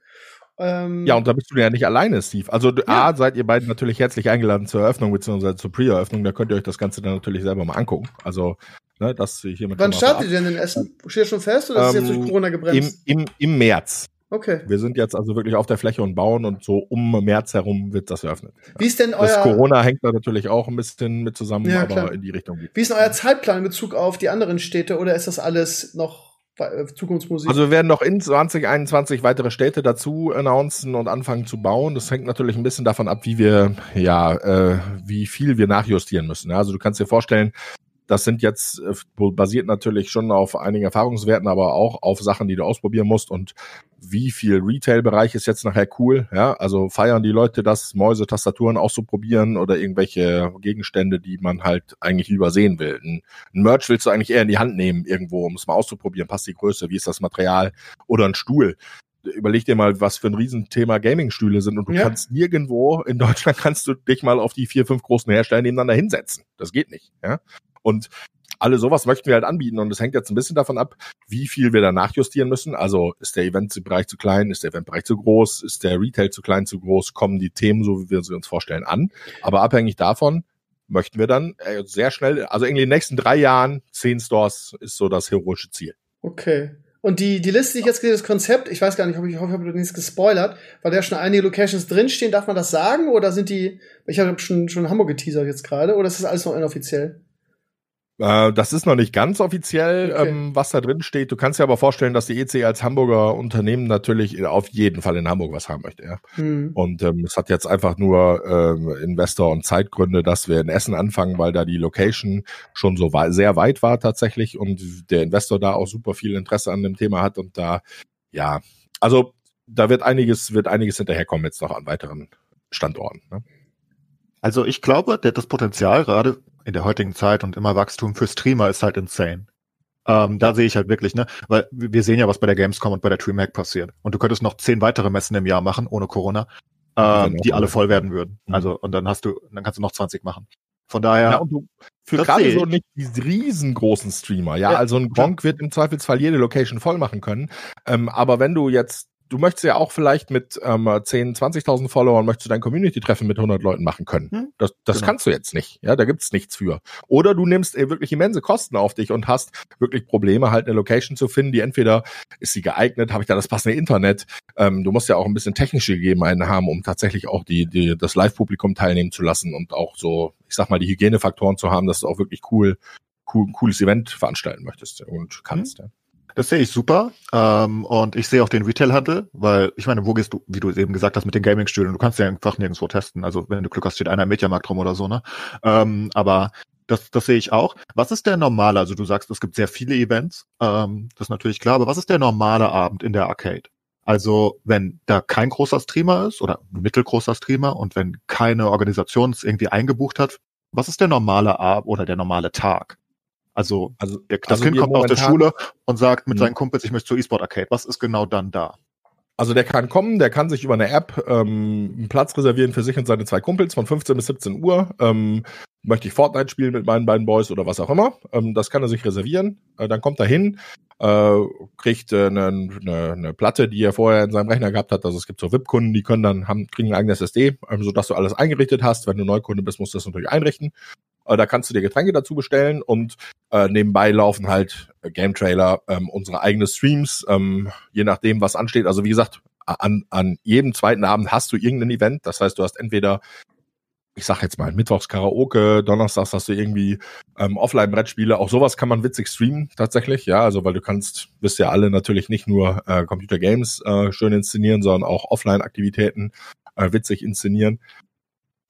Ja, und da bist du ja nicht alleine, Steve. Also A, seid ihr beiden natürlich herzlich eingeladen zur Eröffnung bzw. zur Pre-Eröffnung. Da könnt ihr euch das Ganze dann natürlich selber mal angucken. Also, ne, das hier mit. Wann startet ihr denn in Essen? Steht ihr schon fest oder ist es jetzt durch Corona gebremst? Im März. Okay. Wir sind jetzt also wirklich auf der Fläche und bauen und so um März herum wird das eröffnet. Wie ist denn euer Das Corona hängt da natürlich auch ein bisschen mit zusammen, ja, aber klar. In die Richtung geht. Wie ist denn euer Zeitplan in Bezug auf die anderen Städte oder ist das alles noch Zukunftsmusik? Also wir werden noch in 2021 weitere Städte dazu announcen und anfangen zu bauen. Das hängt natürlich ein bisschen davon ab, wie viel wir nachjustieren müssen. Also du kannst dir vorstellen, das sind jetzt, basiert natürlich schon auf einigen Erfahrungswerten, aber auch auf Sachen, die du ausprobieren musst und wie viel Retail-Bereich ist jetzt nachher cool. Ja, also feiern die Leute das, Mäuse, Tastaturen auszuprobieren oder irgendwelche Gegenstände, die man halt eigentlich lieber sehen will. Ein Merch willst du eigentlich eher in die Hand nehmen irgendwo, um es mal auszuprobieren. Passt die Größe, wie ist das Material oder ein Stuhl. Überleg dir mal, was für ein Riesenthema Gaming-Stühle sind und du kannst nirgendwo in Deutschland kannst du dich mal auf die 4-5 großen Hersteller nebeneinander hinsetzen. Das geht nicht, ja. Und alle sowas möchten wir halt anbieten und es hängt jetzt ein bisschen davon ab, wie viel wir danach justieren müssen. Also ist der Eventbereich zu klein, ist der Eventbereich zu groß, ist der Retail zu klein, zu groß, kommen die Themen, so wie wir sie uns vorstellen, an. Aber abhängig davon möchten wir dann sehr schnell, also irgendwie in den nächsten 3 Jahren 10 Stores ist so das heroische Ziel. Okay. Und die Liste, die ich jetzt gesehen habe, das Konzept, ich weiß gar nicht, ich hoffe, ich habe nichts gespoilert, weil da schon einige Locations drinstehen, darf man das sagen oder sind die, ich habe schon Hamburg geteasert jetzt gerade, oder ist das alles noch inoffiziell? Das ist noch nicht ganz offiziell, okay, was da drin steht. Du kannst dir aber vorstellen, dass die ECE als Hamburger Unternehmen natürlich auf jeden Fall in Hamburg was haben möchte. Ja? Mhm. Und es hat jetzt einfach nur Investor- und Zeitgründe, dass wir in Essen anfangen, weil da die Location schon so sehr weit war tatsächlich und der Investor da auch super viel Interesse an dem Thema hat. Und da, ja, also da wird einiges hinterherkommen jetzt noch an weiteren Standorten. Ne? Also ich glaube, das Potenzial gerade in der heutigen Zeit und immer Wachstum für Streamer ist halt insane. Da sehe ich halt wirklich, ne, weil wir sehen ja, was bei der Gamescom und bei der Dreamhack passiert. Und du könntest noch 10 weitere Messen im Jahr machen, ohne Corona, die alle voll werden würden. Also, und dann kannst du noch 20 machen. Von daher. Ja, und du, für gerade so nicht die riesengroßen Streamer, ja, also ein Gronkh wird im Zweifelsfall jede Location voll machen können. Aber wenn du jetzt, du möchtest ja auch vielleicht mit 10.000, 20.000 Followern möchtest du dein Community-Treffen mit 100 Leuten machen können. Das kannst du jetzt nicht. Ja, da gibt's nichts für. Oder du nimmst wirklich immense Kosten auf dich und hast wirklich Probleme, halt eine Location zu finden, die entweder ist sie geeignet, habe ich da das passende Internet. Du musst ja auch ein bisschen technische Gegebenheiten haben, um tatsächlich auch das Live-Publikum teilnehmen zu lassen und auch so, ich sag mal, die Hygienefaktoren zu haben, dass du auch wirklich cool cooles Event veranstalten möchtest und kannst. Mhm. Das sehe ich super. Und ich sehe auch den Retailhandel, weil ich meine, wo gehst du, wie du eben gesagt hast, mit den Gaming-Stühlen? Du kannst ja einfach nirgendwo testen. Also wenn du Glück hast, steht einer im Mediamarkt rum oder so, ne? Aber das sehe ich auch. Was ist der normale? Also du sagst, es gibt sehr viele Events. Das ist natürlich klar. Aber was ist der normale Abend in der Arcade? Also wenn da kein großer Streamer ist oder ein mittelgroßer Streamer und wenn keine Organisation es irgendwie eingebucht hat, was ist der normale Abend oder der normale Tag? Also das Kind kommt aus der Schule und sagt mit seinen Kumpels, ich möchte zur E-Sport Arcade. Was ist genau dann da? Also der kann kommen, der kann sich über eine App einen Platz reservieren für sich und seine zwei Kumpels von 15 bis 17 Uhr. Möchte ich Fortnite spielen mit meinen beiden Boys oder was auch immer. Das kann er sich reservieren. Dann kommt er hin, kriegt eine Platte, die er vorher in seinem Rechner gehabt hat. Also es gibt so VIP-Kunden, die können dann kriegen ein eigenes SD, sodass du alles eingerichtet hast. Wenn du Neukunde bist, musst du das natürlich einrichten. Da kannst du dir Getränke dazu bestellen und nebenbei laufen halt Game-Trailer, unsere eigenen Streams, je nachdem, was ansteht. Also wie gesagt, an jedem zweiten Abend hast du irgendein Event. Das heißt, du hast entweder, ich sag jetzt mal, mittwochs Karaoke, donnerstags hast du irgendwie Offline-Brettspiele. Auch sowas kann man witzig streamen tatsächlich. Ja, also weil du wisst ja alle natürlich nicht nur Computer-Games schön inszenieren, sondern auch Offline-Aktivitäten witzig inszenieren.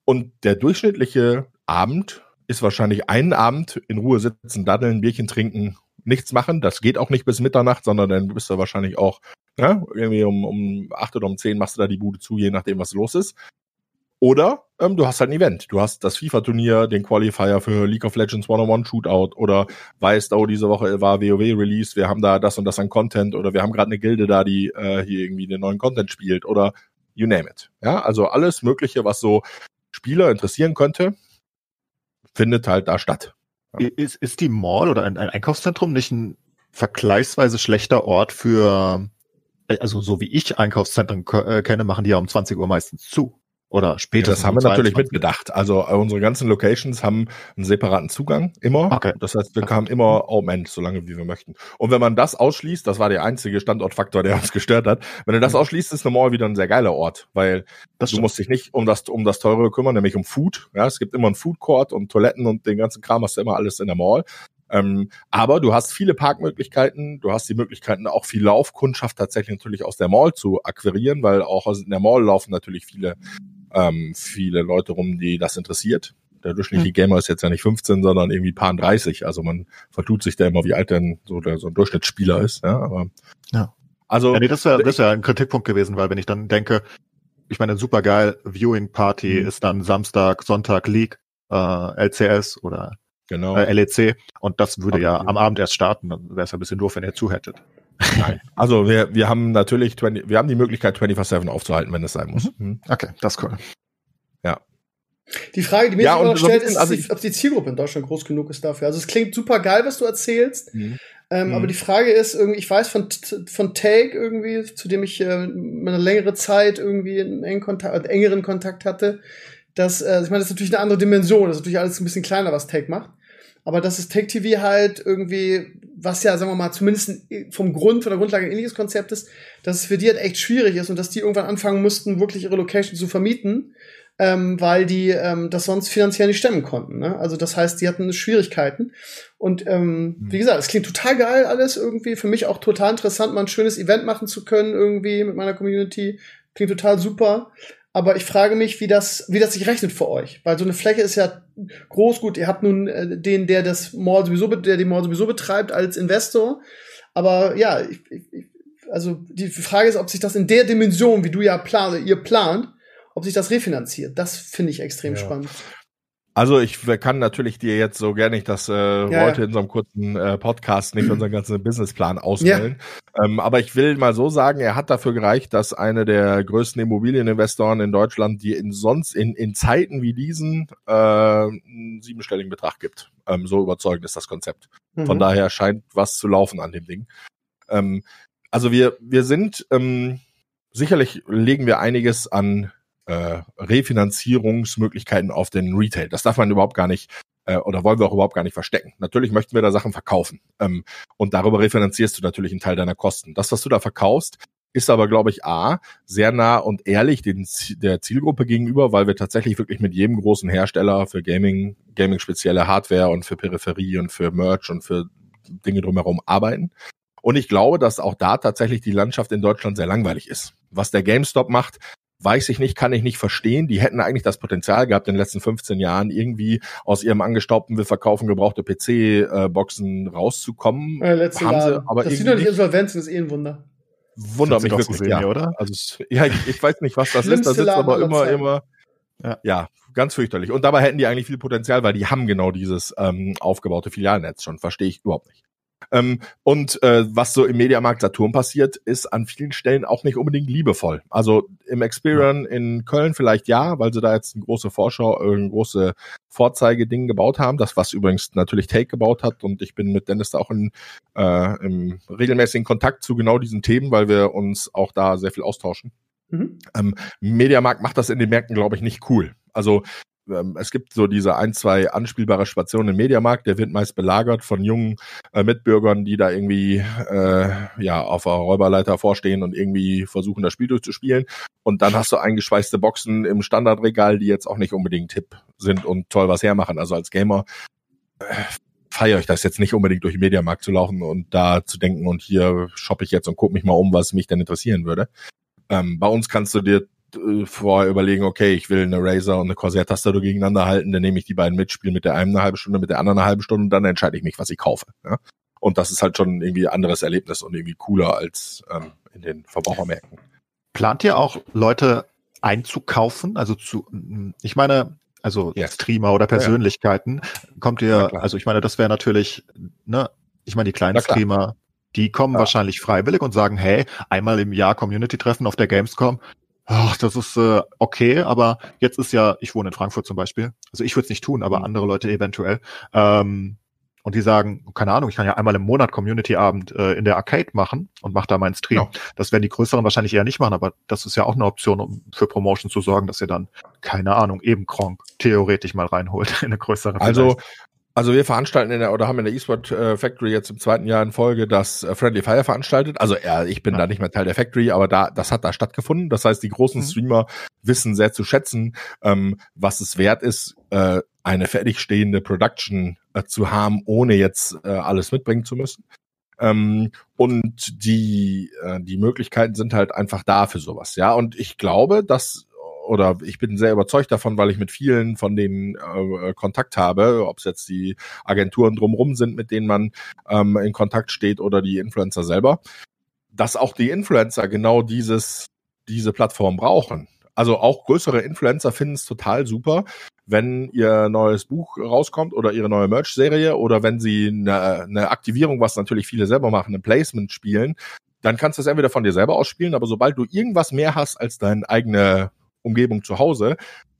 Und der durchschnittliche Abend ist wahrscheinlich einen Abend in Ruhe sitzen, daddeln, Bierchen trinken, nichts machen. Das geht auch nicht bis Mitternacht, sondern dann bist du wahrscheinlich auch irgendwie um 8 oder um 10 machst du da die Bude zu, je nachdem, was los ist. Oder du hast halt ein Event. Du hast das FIFA-Turnier, den Qualifier für League of Legends 1-on-1-Shootout oder weißt, oh, diese Woche war WoW-Release, wir haben da das und das an Content oder wir haben gerade eine Gilde da, die hier irgendwie den neuen Content spielt oder you name it. Ja, also alles Mögliche, was so Spieler interessieren könnte, findet halt da statt. Ja. Ist die Mall oder ein Einkaufszentrum nicht ein vergleichsweise schlechter Ort für, also so wie ich Einkaufszentren kenne, machen die ja um 20 Uhr meistens zu. Oder später. Ja, das haben wir natürlich mitgedacht. Also unsere ganzen Locations haben einen separaten Zugang, immer. Okay. Das heißt, wir kamen immer Open-End, so lange wie wir möchten. Und wenn man das ausschließt, das war der einzige Standortfaktor, der uns gestört hat, wenn du das ausschließt, ist eine Mall wieder ein sehr geiler Ort, weil du musst dich nicht um das Teure kümmern, nämlich um Food. Ja, es gibt immer einen Food-Court und Toiletten und den ganzen Kram hast du immer alles in der Mall. Aber du hast viele Parkmöglichkeiten, du hast die Möglichkeiten, auch viel Laufkundschaft tatsächlich natürlich aus der Mall zu akquirieren, weil auch in der Mall laufen natürlich viele Leute rum, die das interessiert. Der durchschnittliche Gamer ist jetzt ja nicht 15, sondern irgendwie paar 30. Also man vertut sich da immer, wie alt denn so ein Durchschnittsspieler ist. Ja, aber ja. Also ja, nee, das wäre ein Kritikpunkt gewesen, weil wenn ich dann denke, ich meine, super geil, Viewing-Party ist dann Samstag, Sonntag League, LCS oder genau. LEC. Und das würde am Abend erst starten. Dann wäre es ein bisschen doof, wenn ihr zuhättet. Nein. Also wir haben natürlich wir haben die Möglichkeit, 24/7 aufzuhalten, wenn es sein muss. Mhm. Okay, das ist cool. Ja. Die Frage, die mir immer noch stellt, ist, ob die Zielgruppe in Deutschland groß genug ist dafür. Also es klingt super geil, was du erzählst. Mhm. Aber die Frage ist, irgendwie, ich weiß von Take irgendwie, zu dem ich eine längere Zeit irgendwie einen engeren Kontakt hatte, dass, ich meine, das ist natürlich eine andere Dimension. Das ist natürlich alles ein bisschen kleiner, was Take macht. Aber das ist Tech TV halt irgendwie, was ja, sagen wir mal, zumindest von der Grundlage ein ähnliches Konzept ist, dass es für die halt echt schwierig ist und dass die irgendwann anfangen mussten, wirklich ihre Location zu vermieten, weil die das sonst finanziell nicht stemmen konnten. Ne? Also das heißt, die hatten Schwierigkeiten. Und wie gesagt, es klingt total geil alles irgendwie. Für mich auch total interessant, mal ein schönes Event machen zu können irgendwie mit meiner Community. Klingt total super. Aber ich frage mich, wie das sich rechnet für euch. Weil so eine Fläche ist ja groß, gut, ihr habt nun den, der die Mall sowieso betreibt als Investor. Aber ja, also die Frage ist, ob sich das in der Dimension, wie du ja ihr plant, ob sich das refinanziert. Das finde ich extrem spannend. Also ich kann natürlich dir jetzt so gerne nicht das heute in so einem kurzen Podcast nicht unseren ganzen Businessplan auswählen. Ja. Aber ich will mal so sagen, er hat dafür gereicht, dass einer der größten Immobilieninvestoren in Deutschland, die in Zeiten wie diesen einen siebenstelligen Betrag gibt. So überzeugend ist das Konzept. Von daher scheint was zu laufen an dem Ding. Also wir sind, sicherlich legen wir einiges an Refinanzierungsmöglichkeiten auf den Retail. Das darf man überhaupt gar nicht oder wollen wir auch überhaupt gar nicht verstecken. Natürlich möchten wir da Sachen verkaufen und darüber refinanzierst du natürlich einen Teil deiner Kosten. Das, was du da verkaufst, ist aber, glaube ich, A, sehr nah und ehrlich der Zielgruppe gegenüber, weil wir tatsächlich wirklich mit jedem großen Hersteller für Gaming spezielle Hardware und für Peripherie und für Merch und für Dinge drumherum arbeiten. Und ich glaube, dass auch da tatsächlich die Landschaft in Deutschland sehr langweilig ist. Was der GameStop macht, weiß ich nicht, kann ich nicht verstehen. Die hätten eigentlich das Potenzial gehabt, in den letzten 15 Jahren irgendwie aus ihrem angestaubten, wir verkaufen gebrauchte PC-Boxen rauszukommen. Ja, letzte Jahre. Dass sie noch nicht insolvent sind, ist eh ein Wunder. Wundert mich wirklich, gesehen, ja. Oder? Also, ja, ich weiß nicht, was das ist. Da sitzt aber immer. Ja, ganz fürchterlich. Und dabei hätten die eigentlich viel Potenzial, weil die haben genau dieses aufgebaute Filialnetz schon. Verstehe ich überhaupt nicht. Was so im Mediamarkt Saturn passiert, ist an vielen Stellen auch nicht unbedingt liebevoll. Also im Experian in Köln vielleicht ja, weil sie da jetzt eine große Vorschau, ein große Vorzeigeding gebaut haben. Das, was übrigens natürlich Take gebaut hat. Und ich bin mit Dennis da auch im regelmäßigen Kontakt zu genau diesen Themen, weil wir uns auch da sehr viel austauschen. Mhm. Mediamarkt macht das in den Märkten, glaube ich, nicht cool. Also es gibt so diese 1, 2 anspielbare Stationen im Mediamarkt, der wird meist belagert von jungen Mitbürgern, die da irgendwie auf einer Räuberleiter vorstehen und irgendwie versuchen, das Spiel durchzuspielen. Und dann hast du eingeschweißte Boxen im Standardregal, die jetzt auch nicht unbedingt hip sind und toll was hermachen. Also als Gamer feiere ich das jetzt nicht unbedingt, durch den Mediamarkt zu laufen und da zu denken, und hier shoppe ich jetzt und gucke mich mal um, was mich denn interessieren würde. Bei uns kannst du dir vorher überlegen, okay, ich will eine Razer und eine Corsair-Tastatur gegeneinander halten, dann nehme ich die beiden mit, spiele mit der einen eine halbe Stunde, mit der anderen eine halbe Stunde und dann entscheide ich mich, was ich kaufe. Ja? Und das ist halt schon irgendwie ein anderes Erlebnis und irgendwie cooler als in den Verbrauchermärkten. Plant ihr auch, Leute einzukaufen? Streamer oder Persönlichkeiten. Ja. Kommt ihr, das wäre natürlich, die kleinen Streamer, die kommen wahrscheinlich freiwillig und sagen, hey, einmal im Jahr Community-Treffen auf der Gamescom, das ist okay, aber jetzt ist ja, ich wohne in Frankfurt zum Beispiel, also ich würde es nicht tun, aber andere Leute eventuell. Und die sagen, keine Ahnung, ich kann ja einmal im Monat Community-Abend in der Arcade machen und mache da meinen Stream. Ja. Das werden die Größeren wahrscheinlich eher nicht machen, aber das ist ja auch eine Option, um für Promotion zu sorgen, dass ihr dann, keine Ahnung, eben Gronkh theoretisch mal reinholt in eine größere Verleihung. Also wir veranstalten haben in der E-Sport Factory jetzt im 2. Jahr in Folge das Friendly Fire veranstaltet. Also ich bin da nicht mehr Teil der Factory, aber das hat da stattgefunden. Das heißt, die großen Streamer wissen sehr zu schätzen, was es wert ist, eine fertigstehende Production zu haben, ohne jetzt alles mitbringen zu müssen. Und die Möglichkeiten sind halt einfach da für sowas. Ja, und ich glaube, ich bin sehr überzeugt davon, weil ich mit vielen von denen Kontakt habe, ob es jetzt die Agenturen drumherum sind, mit denen man in Kontakt steht, oder die Influencer selber, dass auch die Influencer genau diese Plattform brauchen. Also auch größere Influencer finden es total super, wenn ihr neues Buch rauskommt oder ihre neue Merch-Serie oder wenn sie eine Aktivierung, was natürlich viele selber machen, ein Placement spielen, dann kannst du es entweder von dir selber ausspielen, aber sobald du irgendwas mehr hast als deine eigene Umgebung zu Hause,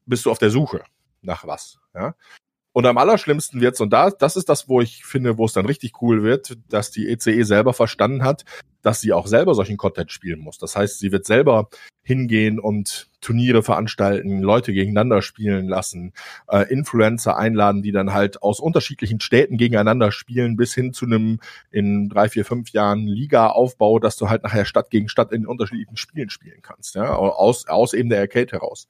bist du auf der Suche nach was, ja. Und am allerschlimmsten wird's, und das ist das, wo ich finde, wo es dann richtig cool wird, dass die ECE selber verstanden hat, dass sie auch selber solchen Content spielen muss. Das heißt, sie wird selber hingehen und Turniere veranstalten, Leute gegeneinander spielen lassen, Influencer einladen, die dann halt aus unterschiedlichen Städten gegeneinander spielen, bis hin zu einem in 3, 4, 5 Jahren Liga-Aufbau, dass du halt nachher Stadt gegen Stadt in unterschiedlichen Spielen spielen kannst, ja, aus eben der Arcade heraus.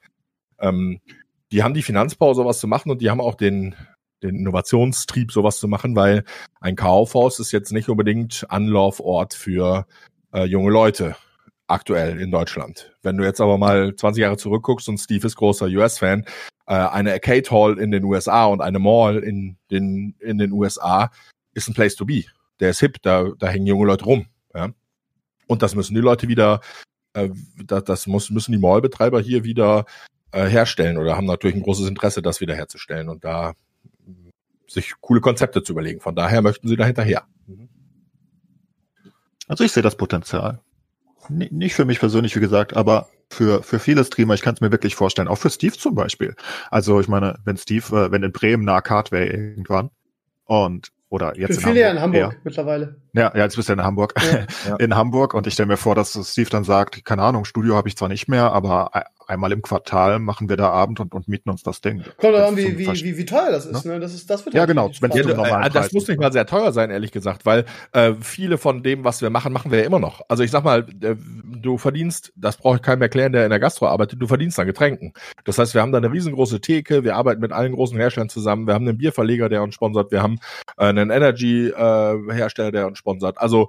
Die haben die Finanzpower, sowas zu machen, und die haben auch den Innovationstrieb, sowas zu machen, weil ein Kaufhaus ist jetzt nicht unbedingt Anlaufort für junge Leute aktuell in Deutschland. Wenn du jetzt aber mal 20 Jahre zurückguckst, und Steve ist großer US-Fan, eine Arcade Hall in den USA und eine Mall in den USA ist ein Place to be. Der ist hip, da hängen junge Leute rum. Ja? Und das müssen die Leute wieder, müssen die Mallbetreiber hier wieder herstellen oder haben natürlich ein großes Interesse, das wiederherzustellen und da sich coole Konzepte zu überlegen. Von daher möchten sie da hinterher. Also ich sehe das Potenzial. Nicht für mich persönlich, wie gesagt, aber für viele Streamer, ich kann es mir wirklich vorstellen. Auch für Steve zum Beispiel. Also ich meine, wenn in Bremen eine Arcade wäre irgendwann oder jetzt in Hamburg. Ja, in Hamburg mittlerweile. Ja, jetzt bist du in Hamburg. Ja. In Hamburg, und ich stelle mir vor, dass Steve dann sagt, keine Ahnung, Studio habe ich zwar nicht mehr, aber einmal im Quartal machen wir da Abend und mieten uns das Ding. Kommt doch an, wie teuer das ist. Ne? Das wird ja genau. Das muss nicht mal sehr teuer sein, ehrlich gesagt, weil viele von dem, was wir machen, machen wir ja immer noch. Also ich sag mal, du verdienst, das brauche ich keinem erklären, der in der Gastro arbeitet, du verdienst an Getränken. Das heißt, wir haben da eine riesengroße Theke, wir arbeiten mit allen großen Herstellern zusammen, wir haben einen Bierverleger, der uns sponsert, wir haben einen Energy-Hersteller, der uns sponsert. Also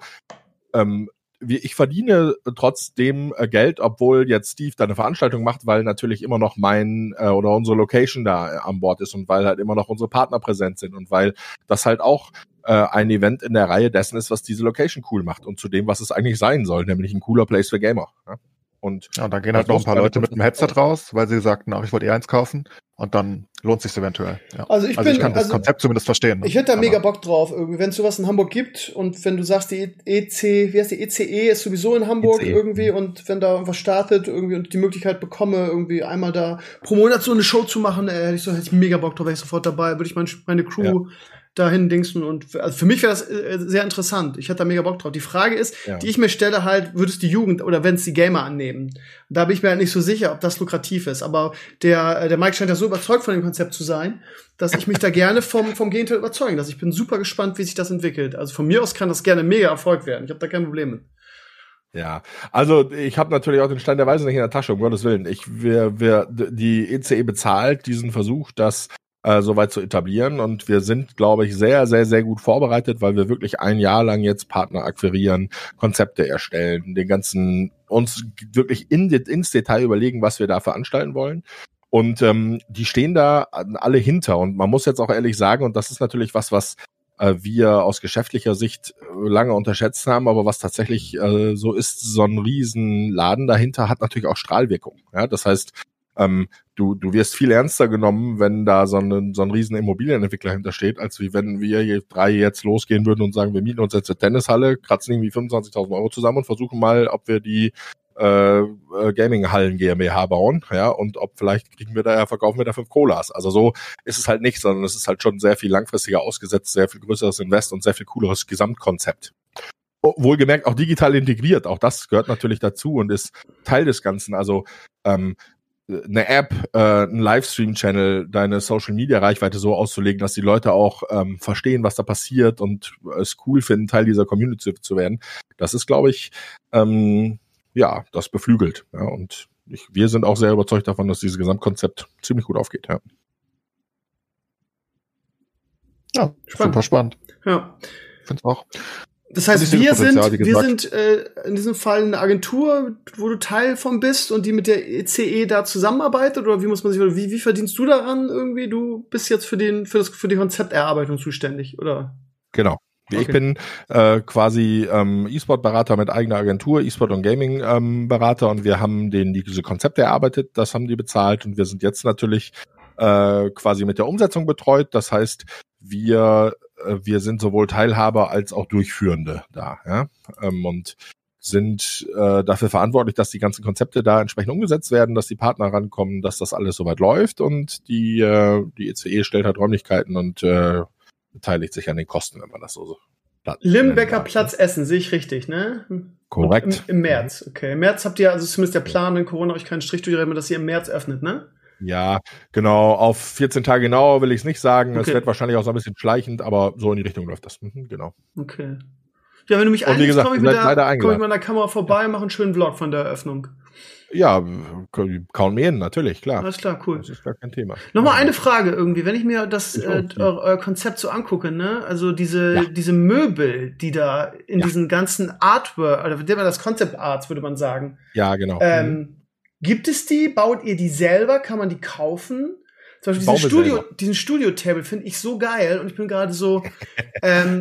ich verdiene trotzdem Geld, obwohl jetzt Steve da eine Veranstaltung macht, weil natürlich immer noch mein oder unsere Location da an Bord ist und weil halt immer noch unsere Partner präsent sind und weil das halt auch ein Event in der Reihe dessen ist, was diese Location cool macht und zu dem, was es eigentlich sein soll, nämlich ein cooler Place für Gamer. Ne? Und ja, da gehen halt noch ein paar Leute mit dem Headset raus, weil sie sagten, ach, ich wollte eins kaufen und dann lohnt es sich eventuell. Ja. Also ich kann das Konzept zumindest verstehen. Ich hätte da mega Bock drauf, irgendwie, wenn es sowas in Hamburg gibt und wenn du sagst, die ECE ist sowieso in Hamburg irgendwie und wenn da irgendwas startet irgendwie und die Möglichkeit bekomme, irgendwie einmal da pro Monat so eine Show zu machen, hätte ich mega Bock drauf, wäre ich sofort dabei, würde ich meine Crew dahin dingsen und also für mich wäre das sehr interessant. Ich hätte da mega Bock drauf. Die Frage ist, die ich mir stelle halt, würde es die Jugend oder wenn es die Gamer annehmen? Da bin ich mir halt nicht so sicher, ob das lukrativ ist. Aber der Mike scheint ja so überzeugt von dem Konzept zu sein, dass ich mich da gerne vom Gegenteil überzeugen lasse. Ich bin super gespannt, wie sich das entwickelt. Also von mir aus kann das gerne mega Erfolg werden. Ich habe da kein Problem mit. Ja, also ich habe natürlich auch den Stein der Weisen nicht in der Tasche, um Gottes Willen. Die ECE bezahlt diesen Versuch, dass soweit zu etablieren und wir sind, glaube ich, sehr, sehr, sehr gut vorbereitet, weil wir wirklich ein Jahr lang jetzt Partner akquirieren, Konzepte erstellen, uns wirklich ins Detail überlegen, was wir da veranstalten wollen. Und die stehen da alle hinter und man muss jetzt auch ehrlich sagen, und das ist natürlich was wir aus geschäftlicher Sicht lange unterschätzt haben, aber was tatsächlich so ist, so ein Riesenladen dahinter hat natürlich auch Strahlwirkung. Ja, das heißt, du wirst viel ernster genommen, wenn da so ein riesen Immobilienentwickler hintersteht, als wie wenn wir drei jetzt losgehen würden und sagen, wir mieten uns jetzt eine Tennishalle, kratzen irgendwie 25.000 Euro zusammen und versuchen mal, ob wir die Gaming-Hallen GmbH bauen, ja, und ob vielleicht verkaufen wir da 5 Colas. Also so ist es halt nicht, sondern es ist halt schon sehr viel langfristiger ausgesetzt, sehr viel größeres Invest und sehr viel cooleres Gesamtkonzept. Wohlgemerkt auch digital integriert, auch das gehört natürlich dazu und ist Teil des Ganzen. Also eine App, ein Livestream-Channel, deine Social-Media-Reichweite so auszulegen, dass die Leute auch verstehen, was da passiert und es cool finden, Teil dieser Community zu werden. Das ist, glaube ich, das beflügelt. Ja, und wir sind auch sehr überzeugt davon, dass dieses Gesamtkonzept ziemlich gut aufgeht. Ja, spannend. Super spannend. Ja. Ich finde es auch. Das heißt, wir sind in diesem Fall eine Agentur, wo du Teil von bist und die mit der ECE da zusammenarbeitet oder wie muss man sich wie verdienst du daran irgendwie? Du bist jetzt für die Konzepterarbeitung zuständig, oder? Genau. Okay. Ich bin quasi E-Sport-Berater mit eigener Agentur, E-Sport- und Gaming-Berater und wir haben diese Konzepte erarbeitet, das haben die bezahlt und wir sind jetzt natürlich quasi mit der Umsetzung betreut. Das heißt, wir sind sowohl Teilhaber als auch Durchführende da, ja? Und sind dafür verantwortlich, dass die ganzen Konzepte da entsprechend umgesetzt werden, dass die Partner rankommen, dass das alles soweit läuft und die ECE stellt halt Räumlichkeiten und beteiligt sich an den Kosten, wenn man das so sagt. Limbecker Platz Essen, sehe ich richtig, ne? Korrekt. Im März, okay. Im März habt ihr, also zumindest der Plan in Corona, euch keinen Strich durchrechnen, dass ihr im März öffnet, ne? Ja, genau, auf 14 Tage genauer will ich es nicht sagen. Es wird wahrscheinlich auch so ein bisschen schleichend, aber so in die Richtung läuft das. Genau. Okay. Ja, wenn du mich einlädst, komme ich mit meiner Kamera vorbei und mache einen schönen Vlog von der Eröffnung. Ja, kaum mehr, natürlich, klar. Alles klar, cool. Das ist gar kein Thema. Nochmal eine Frage irgendwie, wenn ich mir euer Konzept so angucke, ne? Also diese Möbel, die da in diesen ganzen Artwork, oder das Concept Arts, würde man sagen. Ja, genau. Gibt es die? Baut ihr die selber? Kann man die kaufen? Zum Beispiel diesen Studio-Table finde ich so geil und ich bin gerade so,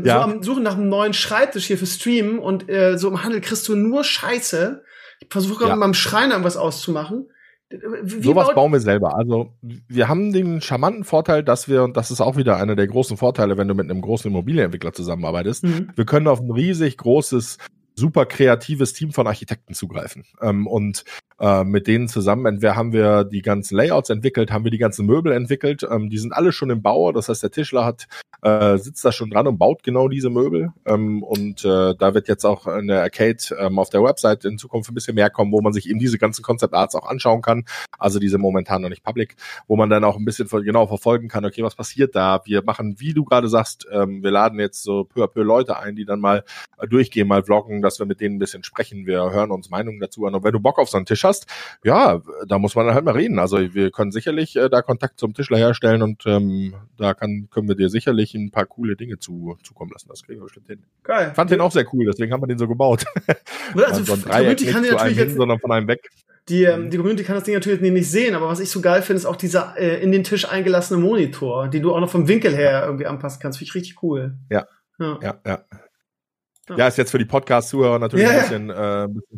so am Suchen nach einem neuen Schreibtisch hier für Streamen und so im Handel kriegst du nur Scheiße. Ich versuche gerade mit meinem Schreiner irgendwas auszumachen. Sowas bauen wir selber. Also wir haben den charmanten Vorteil, dass wir, und das ist auch wieder einer der großen Vorteile, wenn du mit einem großen Immobilienentwickler zusammenarbeitest, wir können auf ein riesig großes, super kreatives Team von Architekten zugreifen. Und mit denen zusammen, entweder haben wir die ganzen Layouts entwickelt, haben wir die ganzen Möbel entwickelt, die sind alle schon im Bau, das heißt, der Tischler sitzt da schon dran und baut genau diese Möbel, und da wird jetzt auch in der Arcade auf der Website in Zukunft ein bisschen mehr kommen, wo man sich eben diese ganzen Concept Arts auch anschauen kann, also diese momentan noch nicht public, wo man dann auch ein bisschen genau verfolgen kann, okay, was passiert da, wir machen, wie du gerade sagst, wir laden jetzt so peu à peu Leute ein, die dann mal durchgehen, mal vloggen, dass wir mit denen ein bisschen sprechen, wir hören uns Meinungen dazu an, und wenn du Bock auf so einen Tisch hast, ja, da muss man halt mal reden. Also wir können sicherlich da Kontakt zum Tischler herstellen, und da können wir dir sicherlich ein paar coole Dinge zukommen lassen. Das kriegen wir bestimmt hin. Geil. Fand den auch sehr cool, deswegen haben wir den so gebaut. Also so ein Dreieck nicht zu einem hin, sondern von einem weg. Die Community kann das Ding natürlich nicht sehen, aber was ich so geil finde, ist auch dieser in den Tisch eingelassene Monitor, den du auch noch vom Winkel her irgendwie anpassen kannst. Finde ich richtig cool. Ja. Ja, ist jetzt für die Podcast-Zuhörer natürlich ein bisschen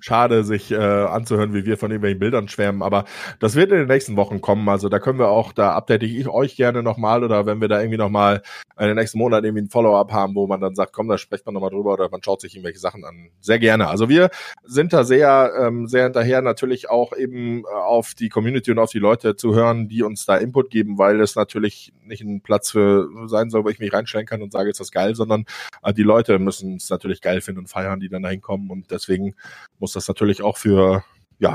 schade, sich anzuhören, wie wir von irgendwelchen Bildern schwärmen, aber das wird in den nächsten Wochen kommen, also da können wir auch, da update ich euch gerne nochmal, oder wenn wir da irgendwie nochmal in den nächsten Monaten irgendwie ein Follow-up haben, wo man dann sagt, komm, da spricht man nochmal drüber, oder man schaut sich irgendwelche Sachen an. Sehr gerne. Also wir sind da sehr hinterher, natürlich auch eben auf die Community und auf die Leute zu hören, die uns da Input geben, weil es natürlich nicht ein Platz für sein soll, wo ich mich reinstellen kann und sage, ist das geil, sondern die Leute müssen es natürlich geil finden und feiern, die dann da hinkommen, und deswegen muss das natürlich auch für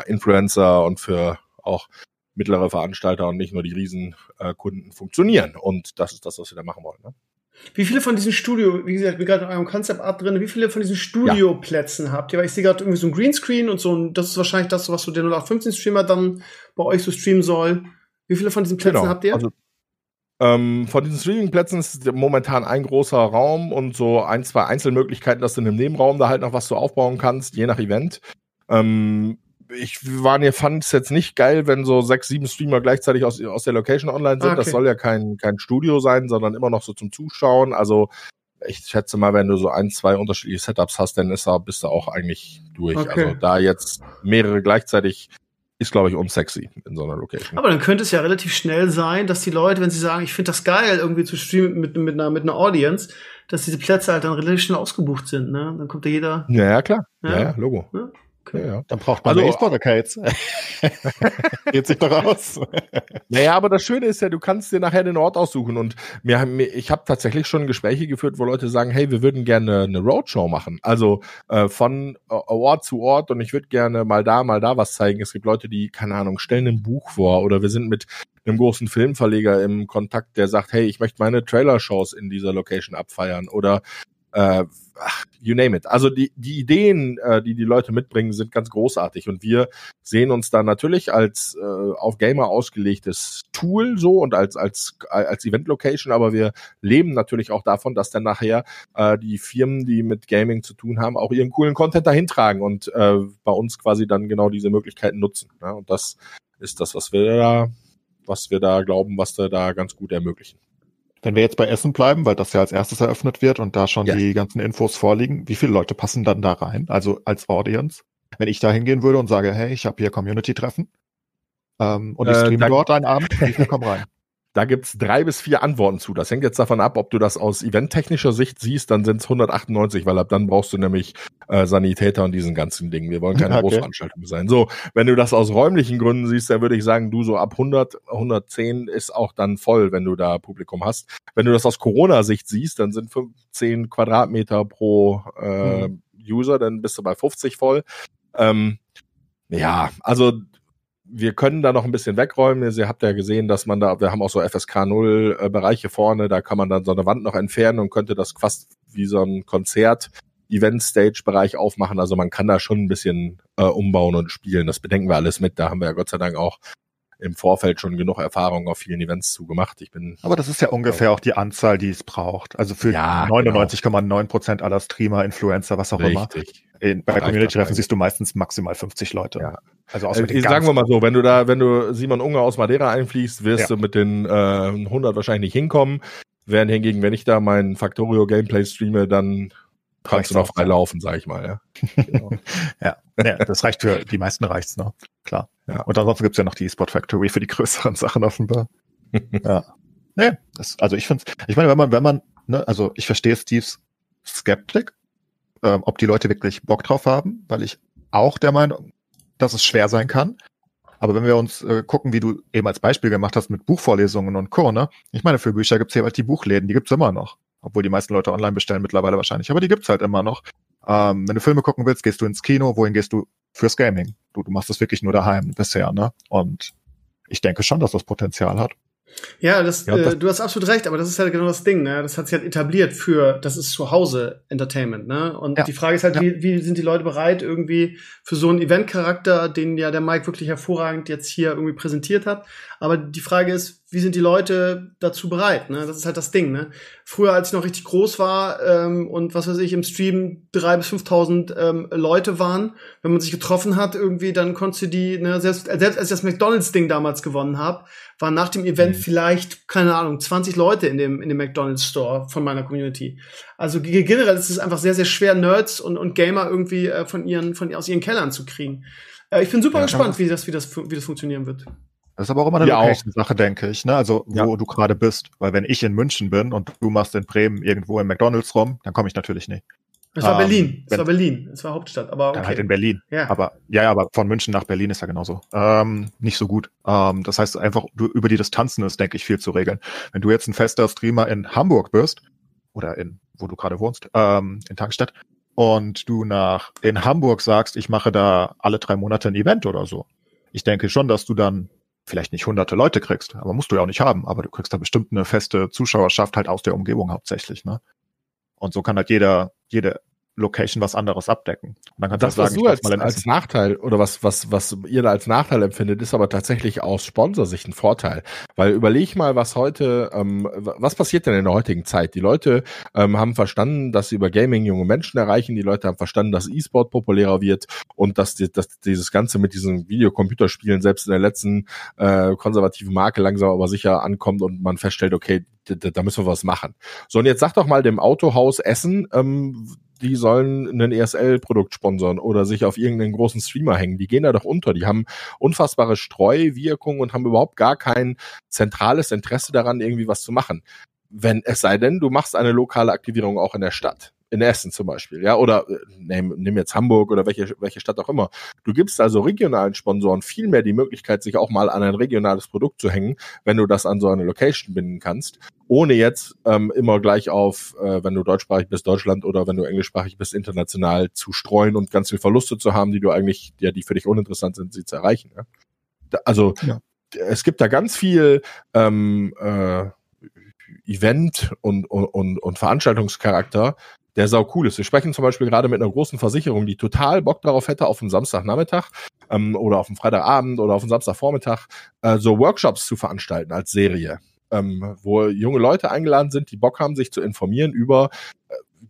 Influencer und für auch mittlere Veranstalter und nicht nur die Riesenkunden funktionieren, und das ist das, was wir da machen wollen. Ne? Wie viele von diesen Studio, wie gesagt, wir gerade in eurem Concept Art drin, wie viele von diesen Studioplätzen habt ihr? Weil ich sehe gerade irgendwie so ein Greenscreen und so, und das ist wahrscheinlich das, was so der 0815-Streamer dann bei euch so streamen soll. Wie viele von diesen Plätzen habt ihr? Also von diesen Streaming-Plätzen ist momentan ein großer Raum und so ein, zwei Einzelmöglichkeiten, dass du in einem Nebenraum da halt noch was so aufbauen kannst, je nach Event. Ich fand es jetzt nicht geil, wenn so 6, 7 Streamer gleichzeitig aus der Location online sind. Okay. Das soll ja kein Studio sein, sondern immer noch so zum Zuschauen. Also ich schätze mal, wenn du so 1, 2 unterschiedliche Setups hast, dann bist du auch eigentlich durch. Okay. Also da jetzt mehrere gleichzeitig ist, glaube ich, unsexy in so einer Location. Aber dann könnte es ja relativ schnell sein, dass die Leute, wenn sie sagen, ich finde das geil, irgendwie zu streamen mit einer Audience, dass diese Plätze halt dann relativ schnell ausgebucht sind, ne? Dann kommt da jeder. Ja, klar. Ja, Logo. Ja? Okay. Ja. Dann braucht man E-Sport Arcades. Geht sich doch aus. Naja, aber das Schöne ist ja, du kannst dir nachher den Ort aussuchen, und ich habe tatsächlich schon Gespräche geführt, wo Leute sagen, hey, wir würden gerne eine Roadshow machen, also von Ort zu Ort, und ich würde gerne mal da was zeigen. Es gibt Leute, die, keine Ahnung, stellen ein Buch vor, oder wir sind mit einem großen Filmverleger im Kontakt, der sagt, hey, ich möchte meine Trailer-Shows in dieser Location abfeiern, oder you name it. Also die Ideen, die Leute mitbringen, sind ganz großartig, und wir sehen uns da natürlich als auf Gamer ausgelegtes Tool so und als Event-Location, aber wir leben natürlich auch davon, dass dann nachher die Firmen, die mit Gaming zu tun haben, auch ihren coolen Content dahin tragen und bei uns quasi dann genau diese Möglichkeiten nutzen. Ne? Und das ist das, was wir da glauben, was wir da ganz gut ermöglichen. Wenn wir jetzt bei Essen bleiben, weil das ja als erstes eröffnet wird und da schon die ganzen Infos vorliegen, wie viele Leute passen dann da rein, also als Audience? Wenn ich da hingehen würde und sage, hey, ich habe hier Community-Treffen und ich streame dort einen Abend, wie viele kommen rein? Da gibt's 3 bis 4 Antworten zu. Das hängt jetzt davon ab, ob du das aus eventtechnischer Sicht siehst, dann sind's 198, weil ab dann brauchst du nämlich Sanitäter und diesen ganzen Dingen. Wir wollen keine Großveranstaltung sein. So, wenn du das aus räumlichen Gründen siehst, dann würde ich sagen, du so ab 100, 110 ist auch dann voll, wenn du da Publikum hast. Wenn du das aus Corona-Sicht siehst, dann sind 15 Quadratmeter pro User, dann bist du bei 50 voll. Wir können da noch ein bisschen wegräumen. Ihr habt ja gesehen, dass wir haben auch so FSK 0 Bereiche vorne, da kann man dann so eine Wand noch entfernen und könnte das fast wie so ein Konzert-Event-Stage-Bereich aufmachen. Also man kann da schon ein bisschen umbauen und spielen. Das bedenken wir alles mit. Da haben wir ja Gott sei Dank auch im Vorfeld schon genug Erfahrung auf vielen Events zugemacht. Aber das ist ja ungefähr auch die Anzahl, die es braucht. Also für 99,9% aller Streamer, Influencer, was auch immer. Bei Community-Treffen siehst du meistens maximal 50 Leute. Ja. Also sagen wir mal so, wenn du Simon Unger aus Madeira einfliegst, wirst du mit den 100 wahrscheinlich nicht hinkommen. Während hingegen, wenn ich da mein Factorio-Gameplay streame, dann kannst du noch frei laufen, sag ich mal. Ja. Genau. Ja, das reicht für die meisten, reicht's noch. Klar. Ja. Und ansonsten gibt's ja noch die E-Sport Factory für die größeren Sachen offenbar. Ja. Nee, ich verstehe Steves Skeptik, ob die Leute wirklich Bock drauf haben, weil ich auch der Meinung dass es schwer sein kann. Aber wenn wir uns gucken, wie du eben als Beispiel gemacht hast mit Buchvorlesungen und Co., ne? Ich meine, für Bücher gibt's hier halt die Buchläden, die gibt's immer noch. Obwohl die meisten Leute online bestellen mittlerweile wahrscheinlich, aber die gibt's halt immer noch. Wenn du Filme gucken willst, gehst du ins Kino, wohin gehst du? Fürs Gaming. Du machst das wirklich nur daheim bisher, ne? Und ich denke schon, dass das Potenzial hat. Ja, das, du hast absolut recht, aber das ist halt genau das Ding, ne? Das hat sich halt etabliert für, das ist zu Hause Entertainment, ne? Und ja, die Frage ist halt, ja, wie sind die Leute bereit, irgendwie für so einen Eventcharakter, den ja der Mike wirklich hervorragend jetzt hier irgendwie präsentiert hat. Aber die Frage ist, wie sind die Leute dazu bereit, ne? Das ist halt das Ding, ne? Früher, als ich noch richtig groß war, und was weiß ich, im Stream 3.000 bis 5.000 Leute waren, wenn man sich getroffen hat irgendwie, dann konntest du die, ne, selbst als ich das McDonald's-Ding damals gewonnen habe, waren nach dem Event vielleicht, keine Ahnung, 20 Leute in dem McDonald's-Store von meiner Community. Also generell ist es einfach sehr, sehr schwer, Nerds und Gamer irgendwie aus ihren Kellern zu kriegen. Ich bin super gespannt, wie das funktionieren wird. Das ist aber auch immer eine Location-Sache, denke ich, ne? Also, wo du gerade bist. Weil wenn ich in München bin und du machst in Bremen irgendwo im McDonald's rum, dann komme ich natürlich nicht. Es war Berlin. Es war Hauptstadt. Aber okay. Dann halt in Berlin. Ja. Aber von München nach Berlin ist ja genauso. Nicht so gut. Das heißt einfach, über die Distanzen ist, denke ich, viel zu regeln. Wenn du jetzt ein fester Streamer in Hamburg bist, oder wo du gerade wohnst, in Tankstedt, und du in Hamburg sagst, ich mache da alle 3 Monate ein Event oder so. Ich denke schon, dass du dann vielleicht nicht hunderte Leute kriegst, aber musst du ja auch nicht haben, aber du kriegst da bestimmt eine feste Zuschauerschaft halt aus der Umgebung hauptsächlich, ne? Und so kann halt jede Location was anderes abdecken. Und dann kannst du sagen, was du als Nachteil oder was ihr da als Nachteil empfindet, ist aber tatsächlich aus Sponsorsicht ein Vorteil. Weil überleg mal, was heute, was passiert denn in der heutigen Zeit? Die Leute haben verstanden, dass sie über Gaming junge Menschen erreichen. Die Leute haben verstanden, dass E-Sport populärer wird und dass dieses Ganze mit diesen Videocomputerspielen selbst in der letzten konservativen Marke langsam aber sicher ankommt und man feststellt, okay, da müssen wir was machen. So, und jetzt sag doch mal dem Autohaus Essen, die sollen einen ESL-Produkt sponsern oder sich auf irgendeinen großen Streamer hängen. Die gehen da doch unter. Die haben unfassbare Streuwirkung und haben überhaupt gar kein zentrales Interesse daran, irgendwie was zu machen. Wenn es sei denn, du machst eine lokale Aktivierung auch in der Stadt. In Essen zum Beispiel, ja, oder nimm jetzt Hamburg oder welche Stadt auch immer. Du gibst also regionalen Sponsoren viel mehr die Möglichkeit, sich auch mal an ein regionales Produkt zu hängen, wenn du das an so eine Location binden kannst, ohne jetzt immer gleich auf, wenn du deutschsprachig bist, Deutschland, oder wenn du englischsprachig bist, international zu streuen und ganz viele Verluste zu haben, die du eigentlich, ja, die für dich uninteressant sind, sie zu erreichen. Ja? Also es gibt da ganz viel Event- und Veranstaltungscharakter, der sau cool ist. Wir sprechen zum Beispiel gerade mit einer großen Versicherung, die total Bock darauf hätte, auf einen Samstagnachmittag oder auf einen Freitagabend oder auf einen Samstagvormittag so Workshops zu veranstalten als Serie, wo junge Leute eingeladen sind, die Bock haben, sich zu informieren über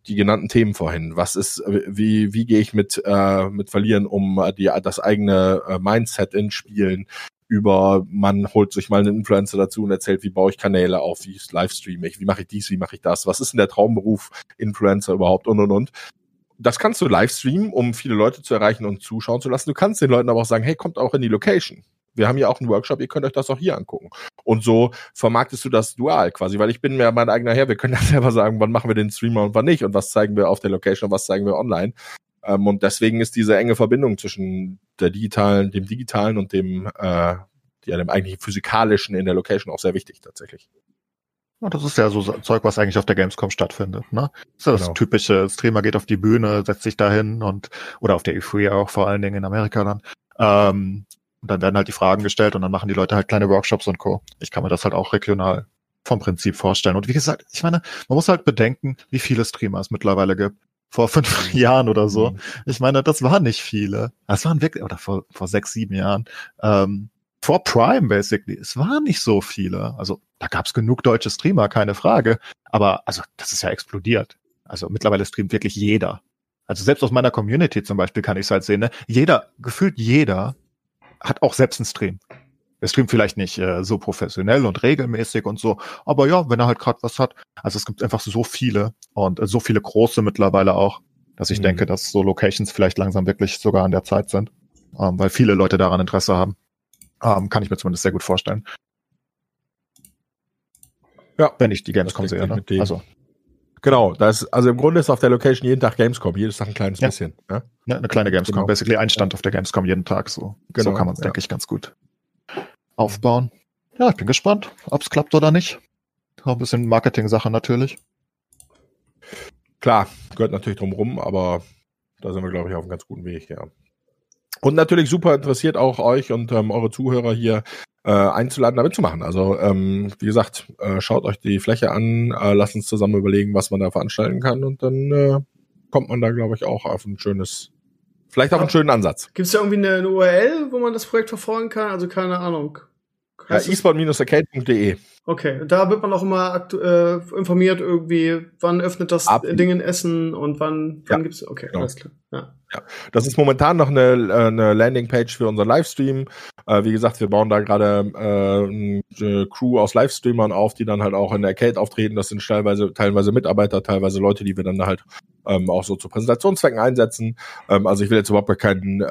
die genannten Themen vorhin. Was ist, wie gehe ich mit Verlieren um, das eigene Mindset in Spielen, über, man holt sich mal einen Influencer dazu und erzählt, wie baue ich Kanäle auf, wie livestreame ich, wie mache ich dies, wie mache ich das, was ist denn der Traumberuf Influencer überhaupt und. Das kannst du livestreamen, um viele Leute zu erreichen und zuschauen zu lassen. Du kannst den Leuten aber auch sagen, hey, kommt auch in die Location. Wir haben ja auch einen Workshop, ihr könnt euch das auch hier angucken. Und so vermarktest du das dual quasi, weil ich bin mir mein eigener Herr, wir können ja selber sagen, wann machen wir den Streamer und wann nicht und was zeigen wir auf der Location und was zeigen wir online. Und deswegen ist diese enge Verbindung zwischen dem Digitalen und dem eigentlichen Physikalischen in der Location auch sehr wichtig tatsächlich. Ja, das ist ja so Zeug, was eigentlich auf der Gamescom stattfindet, ne? Das ist ja das typische, Streamer geht auf die Bühne, setzt sich da hin oder auf der E3 auch, vor allen Dingen in Amerika dann. Und dann werden halt die Fragen gestellt und dann machen die Leute halt kleine Workshops und Co. Ich kann mir das halt auch regional vom Prinzip vorstellen. Und wie gesagt, ich meine, man muss halt bedenken, wie viele Streamer es mittlerweile gibt. Vor 5 Jahren oder so. Mhm. Ich meine, das waren nicht viele. Das waren wirklich, oder vor 6, 7 Jahren. Vor Prime, basically. Es waren nicht so viele. Also, da gab's genug deutsche Streamer, keine Frage. Aber, also, das ist ja explodiert. Also, mittlerweile streamt wirklich jeder. Also, selbst aus meiner Community zum Beispiel kann ich es halt sehen, ne? Gefühlt jeder hat auch selbst einen Stream. Er streamt vielleicht nicht so professionell und regelmäßig und so, aber ja, wenn er halt gerade was hat. Also es gibt einfach so viele und so viele große mittlerweile auch, dass ich denke, dass so Locations vielleicht langsam wirklich sogar an der Zeit sind, weil viele Leute daran Interesse haben. Kann ich mir zumindest sehr gut vorstellen. Ja, wenn ich die Gamescom sehe. Ne? Also Genau, das, also im Grunde ist auf der Location jeden Tag Gamescom, jedes Tag ein kleines bisschen. Ne? Eine kleine Gamescom, genau. Basically ein Stand auf der Gamescom jeden Tag. So, genau, so kann man es, denke ich, ganz gut aufbauen. Ja, ich bin gespannt, ob es klappt oder nicht. Auch ein bisschen Marketing-Sache natürlich. Klar, gehört natürlich drum rum, aber da sind wir, glaube ich, auf einem ganz guten Weg, ja. Und natürlich super interessiert auch euch und eure Zuhörer hier einzuladen, da mitzumachen. Also wie gesagt, schaut euch die Fläche an, lasst uns zusammen überlegen, was man da veranstalten kann und dann kommt man da, glaube ich, auch auf ein schönes, vielleicht auch einen schönen Ansatz. Gibt es da irgendwie eine URL, wo man das Projekt verfolgen kann? Also keine Ahnung. Ja, e-sport-arcade.de. Okay, da wird man auch immer informiert irgendwie, wann öffnet das Ding in Essen und wann gibt es... Okay, genau. Alles klar. Ja. Ja. Das ist momentan noch eine Landingpage für unseren Livestream. Wie gesagt, wir bauen da gerade eine Crew aus Livestreamern auf, die dann halt auch in der Arcade auftreten. Das sind teilweise Mitarbeiter, teilweise Leute, die wir dann halt auch so zu Präsentationszwecken einsetzen. Also ich will jetzt überhaupt keinen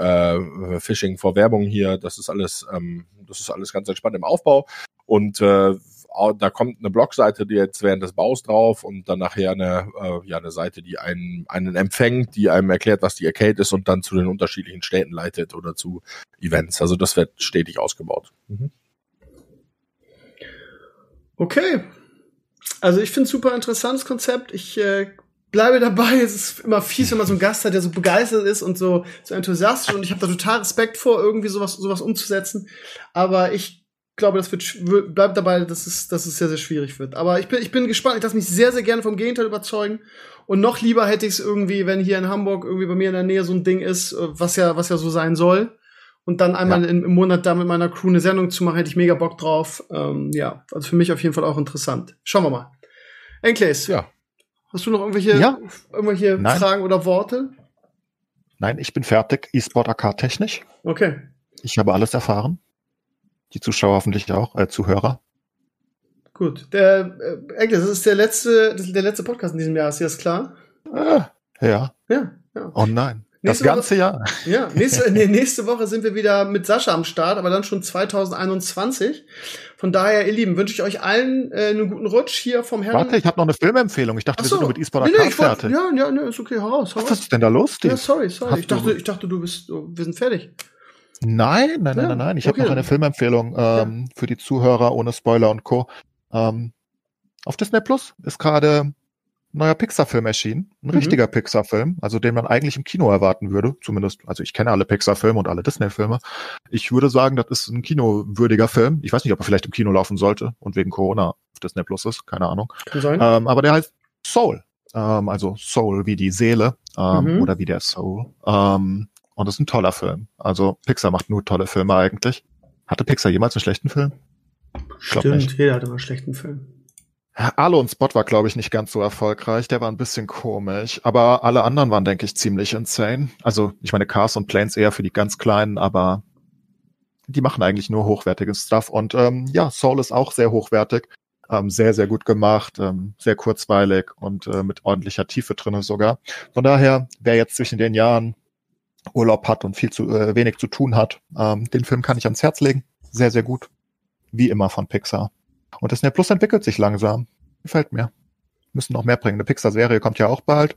Phishing vor Werbung hier. Das ist alles ganz entspannt im Aufbau. Und da kommt eine Blogseite, die jetzt während des Baus drauf und dann nachher eine Seite, die einen empfängt, die einem erklärt, was die Arcade ist und dann zu den unterschiedlichen Städten leitet oder zu Events. Also das wird stetig ausgebaut. Mhm. Okay. Also ich finde es super interessantes Konzept. Ich bleibe dabei. Es ist immer fies, wenn man so einen Gast hat, der so begeistert ist und so enthusiastisch, und ich habe da total Respekt vor, irgendwie sowas umzusetzen. Aber ich glaube, bleibt dabei, dass es sehr, sehr schwierig wird. Aber ich bin gespannt. Ich lasse mich sehr, sehr gerne vom Gegenteil überzeugen. Und noch lieber hätte ich es irgendwie, wenn hier in Hamburg irgendwie bei mir in der Nähe so ein Ding ist, was ja so sein soll. Und dann einmal im Monat da mit meiner Crew eine Sendung zu machen, hätte ich mega Bock drauf. Ja, also für mich auf jeden Fall auch interessant. Schauen wir mal. Enkles, hast du noch irgendwelche Fragen oder Worte? Nein, ich bin fertig. E-Sport Arcade technisch. Okay. Ich habe alles erfahren. Die Zuschauer hoffentlich auch, Zuhörer. Gut. Das ist der letzte Podcast in diesem Jahr, ist dir das klar? Ja. Oh nein. Das ganze Jahr. Ja, nächste Woche sind wir wieder mit Sascha am Start, aber dann schon 2021. Von daher, ihr Lieben, wünsche ich euch allen einen guten Rutsch hier vom Herren. Warte, ich habe noch eine Filmempfehlung. Ich dachte, wir sind nur mit E-Sport Arcade fertig. Ja, ist okay, hau raus. Was ist denn da los, Steve? Ja, sorry. Ich dachte, wir sind fertig. Nein. Ich habe noch eine Filmempfehlung für die Zuhörer ohne Spoiler und Co. Auf Disney Plus ist gerade ein neuer Pixar-Film erschienen. Ein richtiger Pixar-Film, also den man eigentlich im Kino erwarten würde. Zumindest, also ich kenne alle Pixar-Filme und alle Disney-Filme. Ich würde sagen, das ist ein kinowürdiger Film. Ich weiß nicht, ob er vielleicht im Kino laufen sollte und wegen Corona auf Disney Plus ist. Keine Ahnung. Kann sein. Aber der heißt Soul. Also Soul wie die Seele oder wie der Soul. Und das ist ein toller Film. Also Pixar macht nur tolle Filme eigentlich. Hatte Pixar jemals einen schlechten Film? Stimmt, jeder hatte mal einen schlechten Film. Arlo und Spot war, glaube ich, nicht ganz so erfolgreich. Der war ein bisschen komisch. Aber alle anderen waren, denke ich, ziemlich insane. Also ich meine, Cars und Planes eher für die ganz Kleinen, aber die machen eigentlich nur hochwertiges Stuff. Und Soul ist auch sehr hochwertig. Sehr, sehr gut gemacht, sehr kurzweilig und mit ordentlicher Tiefe drin sogar. Von daher, wer jetzt zwischen den Jahren Urlaub hat und viel zu wenig zu tun hat. Den Film kann ich ans Herz legen. Sehr, sehr gut. Wie immer von Pixar. Und Disney Plus entwickelt sich langsam. Gefällt mir. Müssen noch mehr bringen. Eine Pixar-Serie kommt ja auch bald.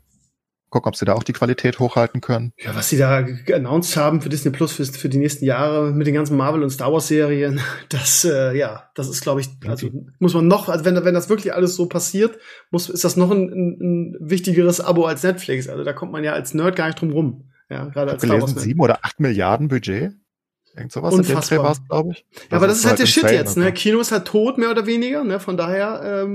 Gucken, ob sie da auch die Qualität hochhalten können. Ja, was sie da announced haben für Disney Plus für die nächsten Jahre mit den ganzen Marvel- und Star Wars-Serien, das ist, glaube ich, also muss man noch, also wenn das wirklich alles so passiert, ist das noch ein wichtigeres Abo als Netflix. Also da kommt man ja als Nerd gar nicht drum rum. Ja, gerade als gelesen, 7 oder 8 Milliarden Budget. Irgend sowas. Unfassbar. In dem Dreh, glaube ich. Ja, aber das ist halt der Shit jetzt, ne? Kino ist halt tot, mehr oder weniger, ne? Von daher,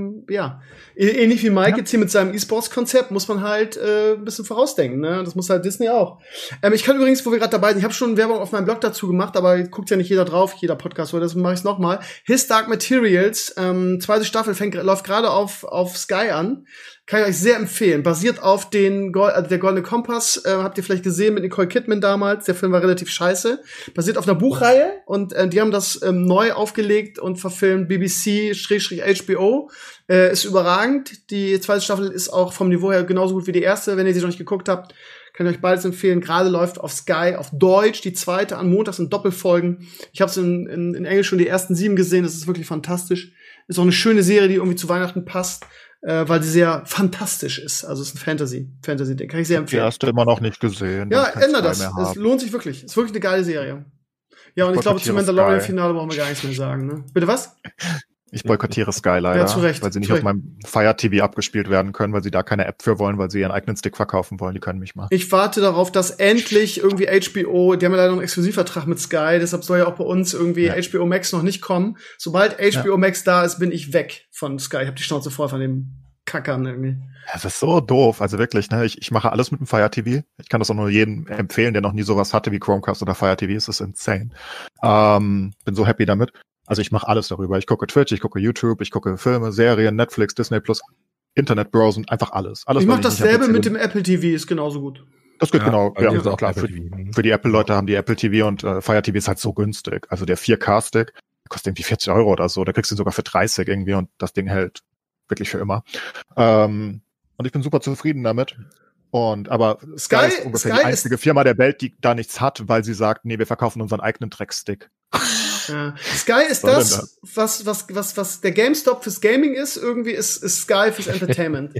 Ähnlich wie Mike jetzt hier mit seinem E-Sports-Konzept muss man halt ein bisschen vorausdenken, ne? Das muss halt Disney auch. Ich kann übrigens, wo wir gerade dabei sind, ich habe schon Werbung auf meinem Blog dazu gemacht, aber guckt ja nicht jeder drauf, jeder Podcast, oder deswegen mache ich es nochmal. His Dark Materials, zweite Staffel läuft gerade auf Sky an. Kann ich euch sehr empfehlen. Basiert auf der Goldene Kompass. Habt ihr vielleicht gesehen mit Nicole Kidman damals. Der Film war relativ scheiße. Basiert auf einer Buchreihe. Und die haben das neu aufgelegt und verfilmt. BBC/HBO. Ist überragend. Die zweite Staffel ist auch vom Niveau her genauso gut wie die erste. Wenn ihr sie noch nicht geguckt habt, kann ich euch beides empfehlen. Gerade läuft auf Sky auf Deutsch die zweite an. Montags in Doppelfolgen. Ich habe es in Englisch schon die ersten 7 gesehen. Das ist wirklich fantastisch. Ist auch eine schöne Serie, die irgendwie zu Weihnachten passt. weil sie sehr fantastisch ist. Also es ist ein Fantasy-Ding. Kann ich sehr empfehlen. Die hast du immer noch nicht gesehen. Ja, ändere das. Es lohnt sich wirklich. Es ist wirklich eine geile Serie. Ja, und ich glaube, zum Mandalorian-Finale brauchen wir gar nichts mehr sagen. Ne? Bitte was? Ich boykottiere Sky leider, ja, zu Recht, weil sie nicht auf meinem Fire TV abgespielt werden können, weil sie da keine App für wollen, weil sie ihren eigenen Stick verkaufen wollen. Die können mich mal. Ich warte darauf, dass endlich irgendwie HBO, die haben ja leider einen Exklusivvertrag mit Sky, deshalb soll ja auch bei uns irgendwie HBO Max noch nicht kommen. Sobald HBO Max da ist, bin ich weg von Sky. Ich habe die Schnauze voll von dem Kackern irgendwie. Das ist so doof. Also wirklich, ne? Ich mache alles mit dem Fire TV. Ich kann das auch nur jedem empfehlen, der noch nie sowas hatte wie Chromecast oder Fire TV. Es ist insane. Bin so happy damit. Also ich mache alles darüber. Ich gucke Twitch, ich gucke YouTube, ich gucke Filme, Serien, Netflix, Disney+, Internetbrowsen, einfach alles. Ich mache dasselbe mit dem Apple TV, ist genauso gut. Das geht genau. Ja, ist auch klar. Für die Apple-Leute haben die Apple TV und Fire TV ist halt so günstig. Also der 4K-Stick kostet irgendwie 40 € oder so. Da kriegst du ihn sogar für 30 irgendwie und das Ding hält wirklich für immer. Und ich bin super zufrieden damit. Aber Sky ist ungefähr die einzige Firma der Welt, die da nichts hat, weil sie sagt, nee, wir verkaufen unseren eigenen Dreckstick. Ja. Sky ist das, was der GameStop fürs Gaming ist, irgendwie ist Sky fürs Entertainment.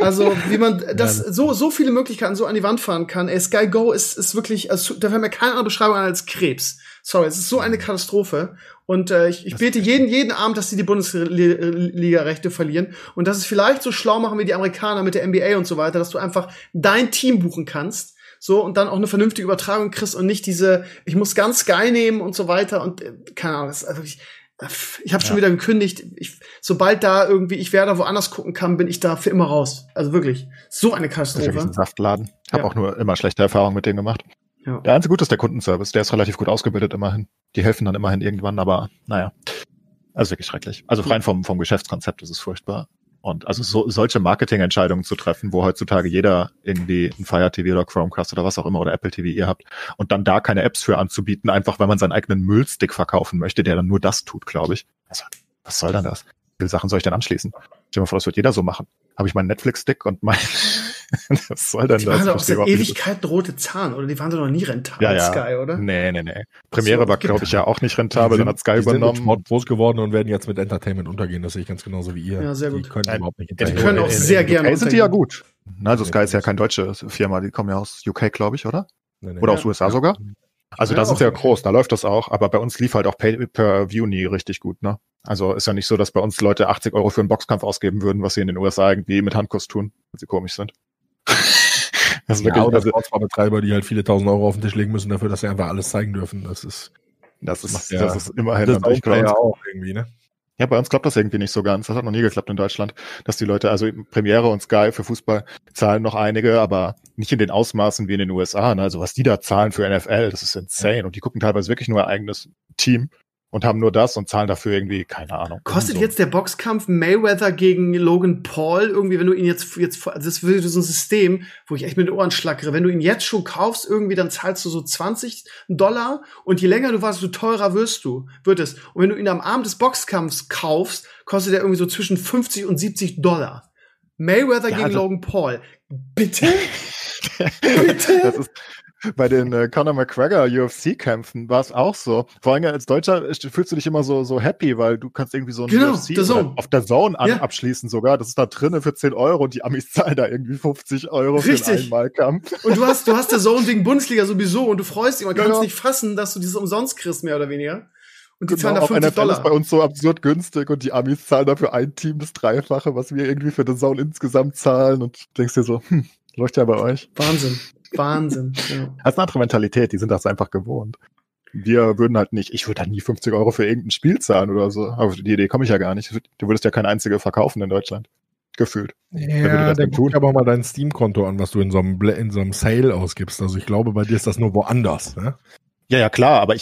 Also, wie man das so viele Möglichkeiten so an die Wand fahren kann. Ey, Sky Go ist wirklich, also, da fällt mir keine andere Beschreibung an als Krebs. Sorry, es ist so eine Katastrophe. Und ich bete jeden Abend, dass sie die Bundesliga-Rechte verlieren. Und dass es vielleicht so schlau machen wie die Amerikaner mit der NBA und so weiter, dass du einfach dein Team buchen kannst. So, und dann auch eine vernünftige Übertragung kriegst und nicht diese, ich muss ganz Sky nehmen und so weiter und keine Ahnung, also ich habe schon wieder gekündigt, sobald da irgendwie ich Werder woanders gucken kann, bin ich da für immer raus. Also wirklich, so eine Katastrophe. Das ist ein Saftladen. Ich habe auch nur immer schlechte Erfahrungen mit denen gemacht. Ja. Der einzige Gute ist der Kundenservice, der ist relativ gut ausgebildet immerhin. Die helfen dann immerhin irgendwann, aber naja, also wirklich schrecklich. Also rein vom Geschäftskonzept ist es furchtbar. Und also solche Marketingentscheidungen zu treffen, wo heutzutage jeder irgendwie ein Fire TV oder Chromecast oder was auch immer oder Apple TV ihr habt und dann da keine Apps für anzubieten, einfach weil man seinen eigenen Müllstick verkaufen möchte, der dann nur das tut, glaube ich. Also, was soll denn das? Wie viele Sachen soll ich denn anschließen? Ich stell mir vor, das wird jeder so machen. Habe ich meinen Netflix-Stick und mein... Was soll denn das? Die waren doch aus der Ewigkeit rote Zahn, oder? Die waren doch noch nie rentabel, Sky, oder? Nee. Premiere war, glaube ich, ja auch nicht rentabel, dann hat Sky übernommen. Die sind mit groß geworden und werden jetzt mit Entertainment untergehen, das sehe ich ganz genauso wie ihr. Ja, sehr gut. Die können überhaupt nicht hinterher. Die können auch sehr gerne. UK sind die ja gut. Also Sky ist ja keine deutsche Firma, die kommen ja aus UK, glaube ich, oder? Oder aus USA sogar. Also da sind sie ja groß, da läuft das auch, aber bei uns lief halt auch Pay-Per-View nie richtig gut, ne? Also ist ja nicht so, dass bei uns Leute 80 € für einen Boxkampf ausgeben würden, was sie in den USA irgendwie mit Handkuss tun, wenn sie komisch sind. Das ist wirklich, oder Sportsbarbetreiber, die halt viele tausend € auf den Tisch legen müssen dafür, dass sie einfach alles zeigen dürfen. Das ist immerhin das ist auch irgendwie, ne? Ja, bei uns klappt das irgendwie nicht so ganz. Das hat noch nie geklappt in Deutschland, dass die Leute, also Premiere und Sky für Fußball zahlen noch einige, aber nicht in den Ausmaßen wie in den USA. Ne? Also was die da zahlen für NFL, das ist insane. Und die gucken teilweise wirklich nur ihr eigenes Team und haben nur das und zahlen dafür irgendwie, keine Ahnung. Kostet jetzt der Boxkampf Mayweather gegen Logan Paul irgendwie, wenn du ihn jetzt also das ist so ein System, wo ich echt mit den Ohren schlackere. Wenn du ihn jetzt schon kaufst irgendwie, dann zahlst du so $20 und je länger du wartest, desto teurer wird es. Und wenn du ihn am Abend des Boxkampfs kaufst, kostet er irgendwie so zwischen $50 und $70. Mayweather gegen Logan Paul. Bitte? Bitte? Das ist bei den Conor McGregor UFC-Kämpfen war es auch so. Vor allem als Deutscher fühlst du dich immer so happy, weil du kannst irgendwie so ein UFC auf der Zone abschließen sogar. Das ist da drinnen für 10 € und die Amis zahlen da irgendwie 50 € für den Einmalkampf. Und du hast der Zone wegen Bundesliga sowieso und du freust dich, man kann es nicht fassen, dass du dieses umsonst kriegst, mehr oder weniger. Und die zahlen da $50. Das ist bei uns so absurd günstig und die Amis zahlen dafür ein Team das Dreifache, was wir irgendwie für den Zone insgesamt zahlen und denkst dir so, läuft ja bei euch. Wahnsinn. Ja. Das ist eine andere Mentalität, die sind das einfach gewohnt. Wir würden halt nicht, ich würde halt nie 50 € für irgendein Spiel zahlen oder so. Aber die Idee komme ich ja gar nicht. Du würdest ja kein einziges verkaufen in Deutschland. Gefühlt. Ja, dann guck aber mal dein Steam-Konto an, was du in so einem Sale ausgibst. Also ich glaube, bei dir ist das nur woanders. Ne? Ja, klar, aber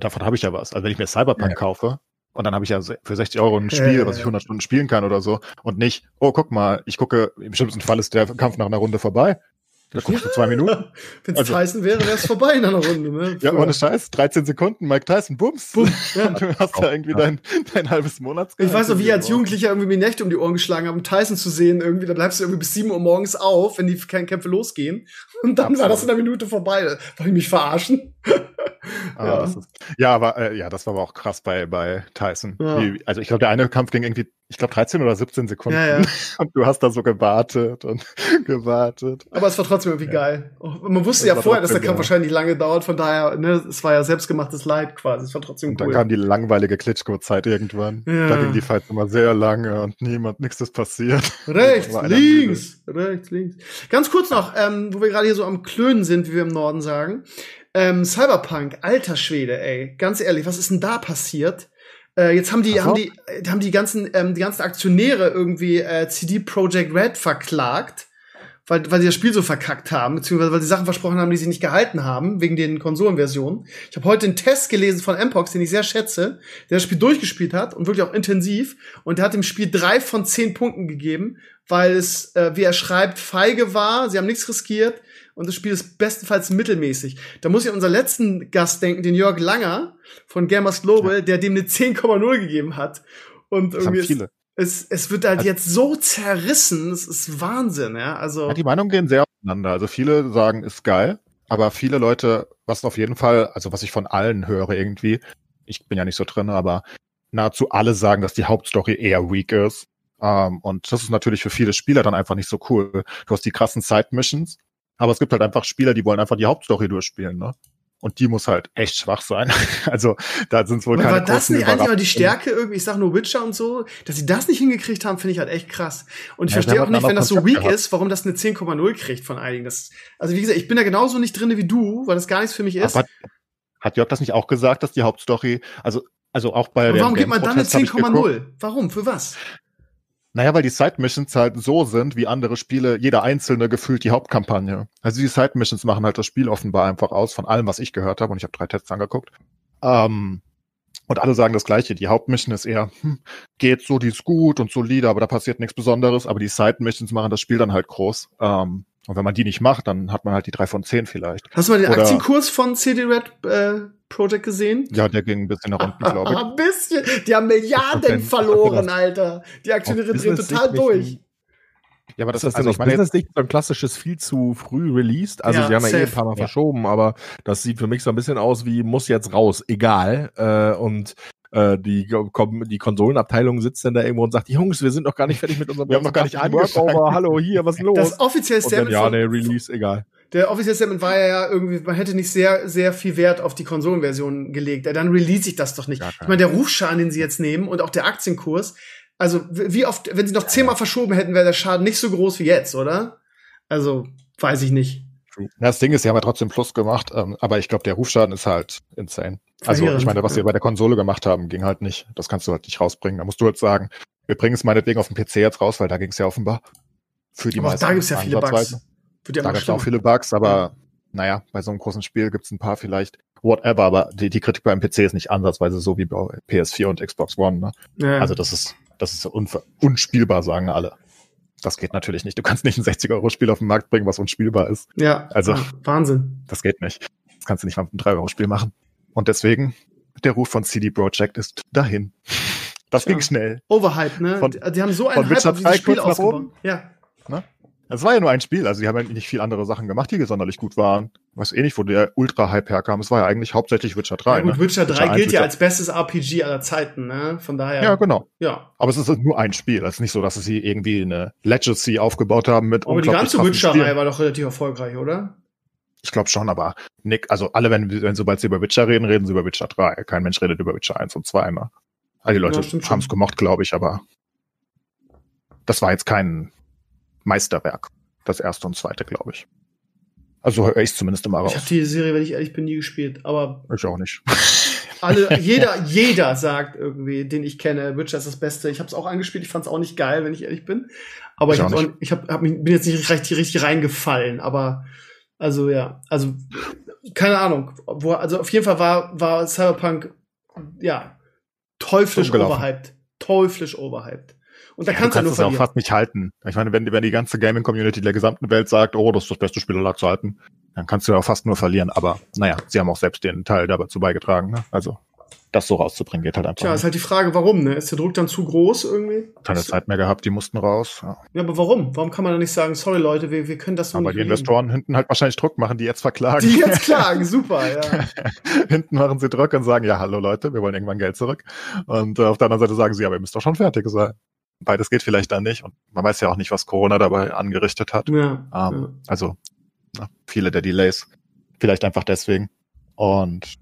davon habe ich ja was. Also wenn ich mir Cyberpunk kaufe, und dann habe ich ja für 60 € ein Spiel, was ich 100 Stunden spielen kann oder so. Und nicht, oh, guck mal, ich gucke, im schlimmsten Fall ist der Kampf nach einer Runde vorbei. Da gucke ich so 2 Minuten. Wenn es Tyson wäre, wäre es vorbei in einer Runde. Ne? Ja, ohne Scheiß. 13 Sekunden, Mike Tyson, Bums. Ja. Du hast da irgendwie dein halbes Monatsgehalt. Ich weiß noch, wie ich als Jugendlicher irgendwie mir Nächte um die Ohren geschlagen habe, um Tyson zu sehen. Irgendwie, da bleibst du irgendwie bis 7 Uhr morgens auf, wenn die Kämpfe losgehen. Und dann war das in einer Minute vorbei. Wollte ich mich verarschen? Ja. Das war aber auch krass bei Tyson. Ja. Also ich glaube, der eine Kampf ging irgendwie, ich glaube 13 oder 17 Sekunden. Ja, ja. Und du hast da so gewartet und gewartet. Aber es war trotzdem irgendwie geil. Man wusste ja vorher, dass der Kampf wahrscheinlich lange dauert, von daher, ne, es war ja selbstgemachtes Leid quasi. Es war trotzdem cool. Und dann kam die langweilige Klitschko-Zeit irgendwann. Ja. Da ging die Fight immer sehr lange und nichts ist passiert. Rechts, links. Ganz kurz noch, wo wir gerade hier so am Klönen sind, wie wir im Norden sagen. Cyberpunk, alter Schwede, ey. Ganz ehrlich, was ist denn da passiert? Jetzt haben die ganzen Aktionäre irgendwie CD Projekt Red verklagt, weil die das Spiel so verkackt haben, beziehungsweise weil sie Sachen versprochen haben, die sie nicht gehalten haben, wegen den Konsolenversionen. Ich habe heute einen Test gelesen von Mpox, den ich sehr schätze, der das Spiel durchgespielt hat und wirklich auch intensiv. Und der hat dem Spiel 3 von 10 Punkten gegeben, weil es, wie er schreibt, feige war, sie haben nichts riskiert und das Spiel ist bestenfalls mittelmäßig. Da muss ich an unseren letzten Gast denken, den Jörg Langer von Gamers Global, der dem eine 10,0 gegeben hat. Und das irgendwie haben viele. Es wird halt jetzt so zerrissen, es ist Wahnsinn, ja. Also die Meinungen gehen sehr auseinander. Also viele sagen, ist geil, aber viele Leute, was auf jeden Fall, also was ich von allen höre irgendwie, ich bin ja nicht so drin, aber nahezu alle sagen, dass die Hauptstory eher weak ist. Und das ist natürlich für viele Spieler dann einfach nicht so cool. Du hast die krassen Side-Missions, aber es gibt halt einfach Spieler, die wollen einfach die Hauptstory durchspielen, ne? Und die muss halt echt schwach sein. Also da sind es wohl keine großen Überraschungen. War das nicht eigentlich mal die Stärke irgendwie? Ich sag nur Witcher und so. Dass sie das nicht hingekriegt haben, finde ich halt echt krass. Und ich verstehe auch nicht, wenn das so weak ist, warum das eine 10,0 kriegt von einigen. Das, also wie gesagt, ich bin da genauso nicht drin wie du, weil das gar nichts für mich ist. Aber hat Jörg das nicht auch gesagt, dass die Hauptstory, also auch bei der warum gibt man dann eine 10,0? Warum? Für was? Naja, weil die Side-Missions halt so sind, wie andere Spiele, jeder einzelne gefühlt die Hauptkampagne. Also die Side-Missions machen halt das Spiel offenbar einfach aus, von allem, was ich gehört habe. Und ich habe 3 Tests angeguckt. Und alle sagen das Gleiche. Die Hauptmission ist eher, geht so, die ist gut und solide, aber da passiert nichts Besonderes. Aber die Side-Missions machen das Spiel dann halt groß. Und wenn man die nicht macht, dann hat man halt die 3 von 10 vielleicht. Hast du mal den Aktienkurs von CD Red Projekt gesehen? Ja, der ging ein bisschen nach unten, glaube ich. Ein bisschen. Die haben Milliarden verloren, Alter. Die Aktionäre drehen total durch. Ja, aber das ist also Business League so ein klassisches viel zu früh released. Also ja, die haben ja eh ein paar Mal verschoben, aber das sieht für mich so ein bisschen aus wie muss jetzt raus, egal. Und die Konsolenabteilung sitzt dann da irgendwo und sagt, Jungs, wir sind noch gar nicht fertig mit unserem Workover, hallo, hier, was ist los? Das offizielle Statement Release, egal. Der offizielle Statement war ja irgendwie, man hätte nicht sehr, sehr viel Wert auf die Konsolenversion gelegt. Dann release ich das doch nicht. Ich meine, der Rufschaden, den sie jetzt nehmen und auch der Aktienkurs, also wie oft, wenn sie noch 10-mal verschoben hätten, wäre der Schaden nicht so groß wie jetzt, oder? Also, weiß ich nicht. Das Ding ist, sie haben ja trotzdem Plus gemacht, aber ich glaube, der Rufschaden ist halt insane. Also ich meine, was sie bei der Konsole gemacht haben, ging halt nicht. Das kannst du halt nicht rausbringen. Da musst du halt sagen, wir bringen es meinetwegen auf dem PC jetzt raus, weil da ging es ja offenbar für die meisten. Da gibt es ja viele Bugs. Da gibt es auch viele Bugs, aber naja, bei so einem großen Spiel gibt es ein paar vielleicht. Whatever, aber die Kritik beim PC ist nicht ansatzweise so wie bei PS4 und Xbox One. Ne? Ja. Also das ist unspielbar, sagen alle. Das geht natürlich nicht. Du kannst nicht ein 60-Euro-Spiel auf den Markt bringen, was unspielbar ist. Ja, also Wahnsinn. Das geht nicht. Das kannst du nicht mal mit einem 3-Euro-Spiel machen. Und deswegen, der Ruf von CD Projekt ist dahin. Das ging schnell. Overhype, ne? Die haben so einen Hype auf dieses Spiel ausgebaut. Ja. Es war ja nur ein Spiel. Also die haben ja nicht viel andere Sachen gemacht, die sonderlich gut waren. Weiß eh nicht, wo der Ultra-Hype herkam. Es war ja eigentlich hauptsächlich Witcher 3. Ja, gut, ne? Witcher 3 gilt ja als bestes RPG aller Zeiten, ne? Von daher. Ja, genau. Ja. Aber es ist nur ein Spiel. Es ist nicht so, dass sie irgendwie eine Legacy aufgebaut haben mit aber unglaublich die ganze Witcher-Reihe war doch relativ erfolgreich, oder? Ich glaube schon, aber Nick, also alle, wenn sobald sie über Witcher reden, reden sie über Witcher 3. Kein Mensch redet über Witcher 1 und 2 immer. Also die Leute haben es gemocht, glaube ich, aber das war jetzt kein Meisterwerk. Das erste und zweite, glaube ich. Also höre ich zumindest immer raus. Ich habe die Serie, wenn ich ehrlich bin, nie gespielt, aber ich auch nicht. Jeder sagt irgendwie, den ich kenne, Witcher ist das Beste. Ich habe es auch angespielt, ich fand es auch nicht geil, wenn ich ehrlich bin. Aber ich bin jetzt nicht richtig reingefallen, aber also ja, also keine Ahnung. Also auf jeden Fall war Cyberpunk teuflisch overhyped. Teuflisch overhyped. Und da kannst du nur verlieren. Das auch fast nicht halten. Ich meine, wenn die ganze Gaming-Community der gesamten Welt sagt, oh, das ist das beste Spiel, um zu halten, dann kannst du ja auch fast nur verlieren. Aber naja, sie haben auch selbst den Teil dazu beigetragen. Ne? Also das so rauszubringen, geht halt einfach. Tja, ist halt die Frage, warum, ne? Ist der Druck dann zu groß irgendwie? Keine Zeit mehr gehabt, die mussten raus. Ja, ja, aber warum? Warum kann man da nicht sagen, sorry Leute, wir können das so nicht. Aber die Investoren hinten halt wahrscheinlich Druck machen, die jetzt verklagen. Die jetzt klagen, super, ja. Hinten machen sie Druck und sagen, ja, hallo Leute, wir wollen irgendwann Geld zurück. Und auf der anderen Seite sagen sie, aber ihr müsst doch schon fertig sein. Beides geht vielleicht dann nicht. Und man weiß ja auch nicht, was Corona dabei angerichtet hat. Ja, ja. Also, na, viele der Delays. Vielleicht einfach deswegen. Und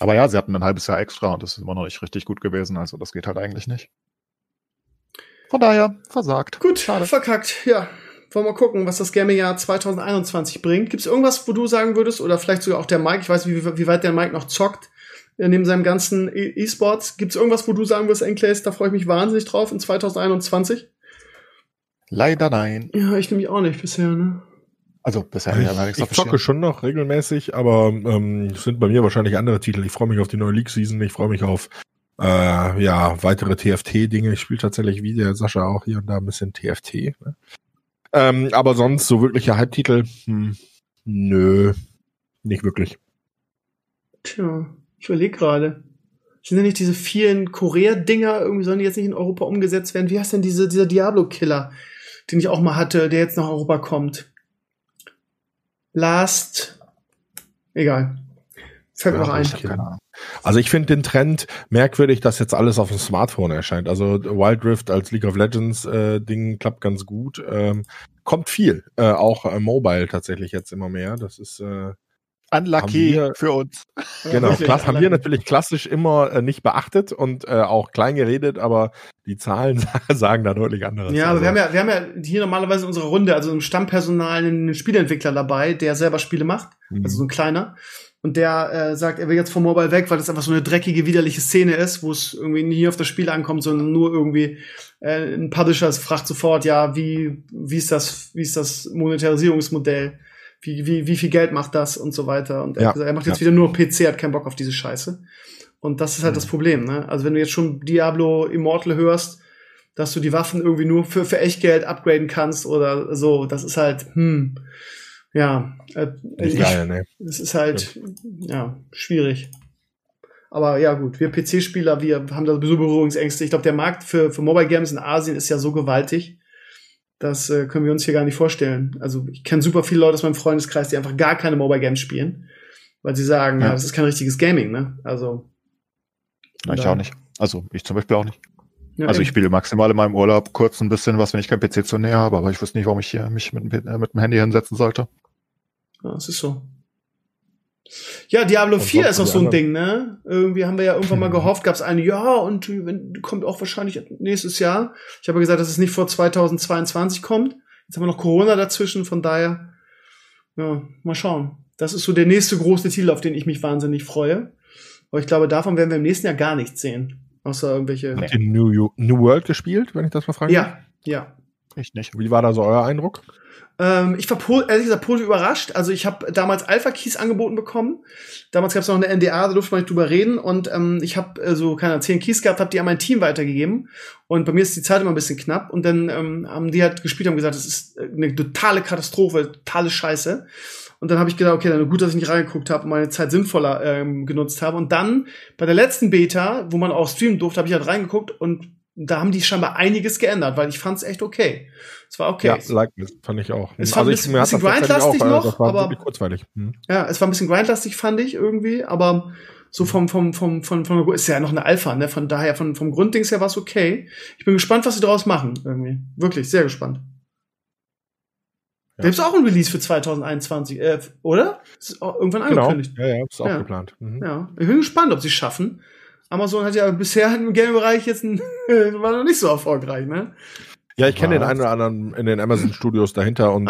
aber ja, sie hatten ein halbes Jahr extra und das ist immer noch nicht richtig gut gewesen. Also das geht halt eigentlich nicht. Von daher, versagt. Gut, schade. Verkackt, ja. Wollen wir mal gucken, was das Gamejahr 2021 bringt. Gibt es irgendwas, wo du sagen würdest, oder vielleicht sogar auch der Mike, ich weiß nicht, wie weit der Mike noch zockt, neben seinem ganzen E-Sports. Gibt es irgendwas, wo du sagen würdest, Enkles, da freue ich mich wahnsinnig drauf in 2021? Leider nein. Ja, ich nämlich auch nicht bisher, ne? Also bisher ich zocke schon noch regelmäßig, aber es sind bei mir wahrscheinlich andere Titel. Ich freue mich auf die neue League-Season, ich freue mich auf weitere TFT-Dinge. Ich spiele tatsächlich wie der Sascha auch hier und da ein bisschen TFT. Ne? Aber sonst so wirkliche Halbtitel, nö, nicht wirklich. Tja, ich überlege gerade. Sind denn nicht diese vielen Korea-Dinger, irgendwie sollen die jetzt nicht in Europa umgesetzt werden? Wie heißt denn dieser Diablo-Killer, den ich auch mal hatte, der jetzt nach Europa kommt? Egal. Fällt mir noch ein. Also ich finde den Trend merkwürdig, dass jetzt alles auf dem Smartphone erscheint. Also Wild Rift als League of Legends Ding klappt ganz gut. Kommt viel. Auch Mobile tatsächlich jetzt immer mehr. Das ist unlucky für uns. Genau, ja, haben wir natürlich klassisch immer nicht beachtet und auch klein geredet, aber die Zahlen sagen da deutlich anderes. Ja, aber also wir haben ja hier normalerweise in unserer Runde, also im Stammpersonal, einen Spieleentwickler dabei, der selber Spiele macht, also so ein kleiner, und der sagt, er will jetzt vom Mobile weg, weil das einfach so eine dreckige, widerliche Szene ist, wo es irgendwie nie auf das Spiel ankommt, sondern nur irgendwie ein Publisher fragt sofort, ja, wie ist das Monetarisierungsmodell? Wie viel Geld macht das und so weiter. Und ja, er macht jetzt wieder nur PC, hat keinen Bock auf diese Scheiße. Und das ist halt das Problem, ne? Also wenn du jetzt schon Diablo Immortal hörst, dass du die Waffen irgendwie nur für Echtgeld upgraden kannst oder so, das ist halt, ja. Es ist halt, ja, schwierig. Aber ja gut, wir PC-Spieler, wir haben da sowieso Berührungsängste. Ich glaube, der Markt für Mobile Games in Asien ist ja so gewaltig, das können wir uns hier gar nicht vorstellen. Also ich kenne super viele Leute aus meinem Freundeskreis, die einfach gar keine Mobile Games spielen, weil sie sagen, ja, das ist kein richtiges Gaming, ne? Also ich auch nicht. Also ich zum Beispiel auch nicht. Ja, also ich spiele maximal in meinem Urlaub kurz ein bisschen was, wenn ich kein PC zu näher habe, aber ich wüsste nicht, warum ich hier mich mit dem Handy hinsetzen sollte. Ja, das ist so. Ja, Diablo 4 ist auch so ein Ding, ne? Irgendwie haben wir ja irgendwann mal gehofft, gab's eine, ja, und kommt auch wahrscheinlich nächstes Jahr. Ich habe ja gesagt, dass es nicht vor 2022 kommt. Jetzt haben wir noch Corona dazwischen, von daher, ja, mal schauen. Das ist so der nächste große Titel, auf den ich mich wahnsinnig freue. Aber ich glaube, davon werden wir im nächsten Jahr gar nichts sehen. Außer irgendwelche. Habt ihr New World gespielt, wenn ich das mal frage? Ja. Ich nicht. Wie war da so euer Eindruck? Ich war ehrlich gesagt positiv überrascht. Also ich habe damals Alpha-Keys angeboten bekommen. Damals gab es noch eine NDA, da durfte man nicht drüber reden. Und ich habe so, 10 Keys gehabt, habe die an mein Team weitergegeben. Und bei mir ist die Zeit immer ein bisschen knapp. Und dann haben die halt gespielt, haben gesagt, das ist eine totale Katastrophe, totale Scheiße. Und dann habe ich gedacht, okay, dann gut, dass ich nicht reingeguckt habe und meine Zeit sinnvoller genutzt habe. Und dann bei der letzten Beta, wo man auch streamen durfte, habe ich halt reingeguckt und da haben die scheinbar einiges geändert, weil ich fand's echt okay. Es war okay. Ja, fand ich auch. Es war also ein bisschen grindlastig noch, aber kurzweilig. Ja, es war ein bisschen grindlastig, fand ich irgendwie, aber so vom ist ja noch eine Alpha, ne? Von daher, vom Grunddings her war's okay. Ich bin gespannt, was sie daraus machen, irgendwie. Wirklich, sehr gespannt. Ja. Da gibt's auch ein Release für 2021, oder? Ist irgendwann angekündigt. Genau. Ja, ist auch geplant. Mhm. Ja, ich bin gespannt, ob sie es schaffen. Amazon hat ja bisher im Game-Bereich jetzt war noch nicht so erfolgreich, ne? Ja, ich kenne den einen oder anderen in den Amazon-Studios dahinter und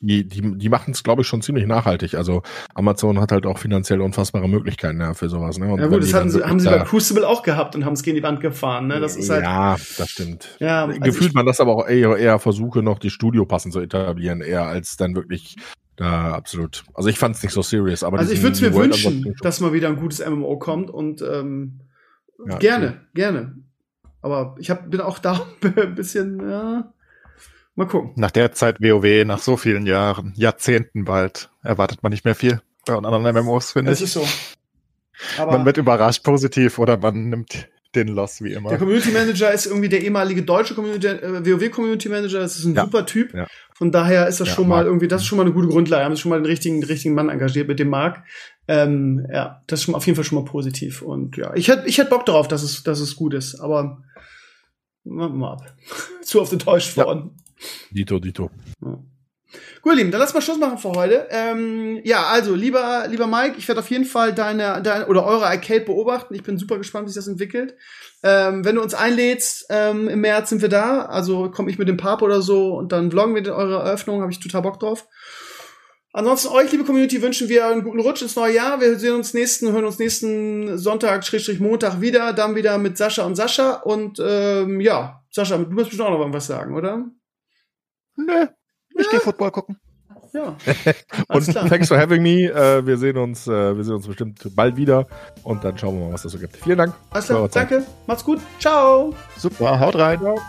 die machen es, glaube ich, schon ziemlich nachhaltig. Also Amazon hat halt auch finanziell unfassbare Möglichkeiten für sowas. Ne? Und ja gut, das haben sie bei Crucible auch gehabt und haben es gegen die Wand gefahren. Ne? Das ist halt, ja, das stimmt. Ja, also gefühlt waren das aber auch eher Versuche, noch die Studiopassen zu etablieren, eher als dann wirklich da absolut. Also ich fand es nicht so serious. Aber also ich würde es mir wünschen, dass mal wieder ein gutes MMO kommt und gerne. Aber ich bin auch da ein bisschen, ja, mal gucken. Nach der Zeit WoW, nach so vielen Jahren, Jahrzehnten bald, erwartet man nicht mehr viel bei anderen MMOs, finde ich. Das ist so. Aber man wird überrascht positiv oder man nimmt den Loss wie immer. Der Community Manager ist irgendwie der ehemalige deutsche WoW Community Manager. Das ist ein super Typ. Ja. Von daher ist das schon mal irgendwie, das ist schon mal eine gute Grundlage. Wir haben schon mal den richtigen Mann engagiert mit dem Marc. Ja, das ist schon auf jeden Fall schon mal positiv. Und ja, ich hätte Bock darauf, dass es gut ist. Aber warten wir ab. Zu oft enttäuscht worden. Dito. Ja. Gut, Lieben, dann lass mal Schluss machen für heute. Ja, also, lieber Mike, ich werde auf jeden Fall eure Arcade beobachten. Ich bin super gespannt, wie sich das entwickelt. Wenn du uns einlädst, im März sind wir da. Also komme ich mit dem Pap oder so und dann vloggen wir eure Eröffnung. Habe ich total Bock drauf. Ansonsten euch, liebe Community, wünschen wir einen guten Rutsch ins neue Jahr. Wir hören uns nächsten Sonntag, Montag wieder. Dann wieder mit Sascha und Sascha. Und ja, Sascha, du musst bestimmt auch noch irgendwas sagen, oder? Nö. Ich gehe Football gucken. Ja. Und thanks for having me. Wir sehen uns bestimmt bald wieder. Und dann schauen wir mal, was das so gibt. Vielen Dank. Alles klar, danke. Macht's gut. Ciao. Super, haut rein. Ciao.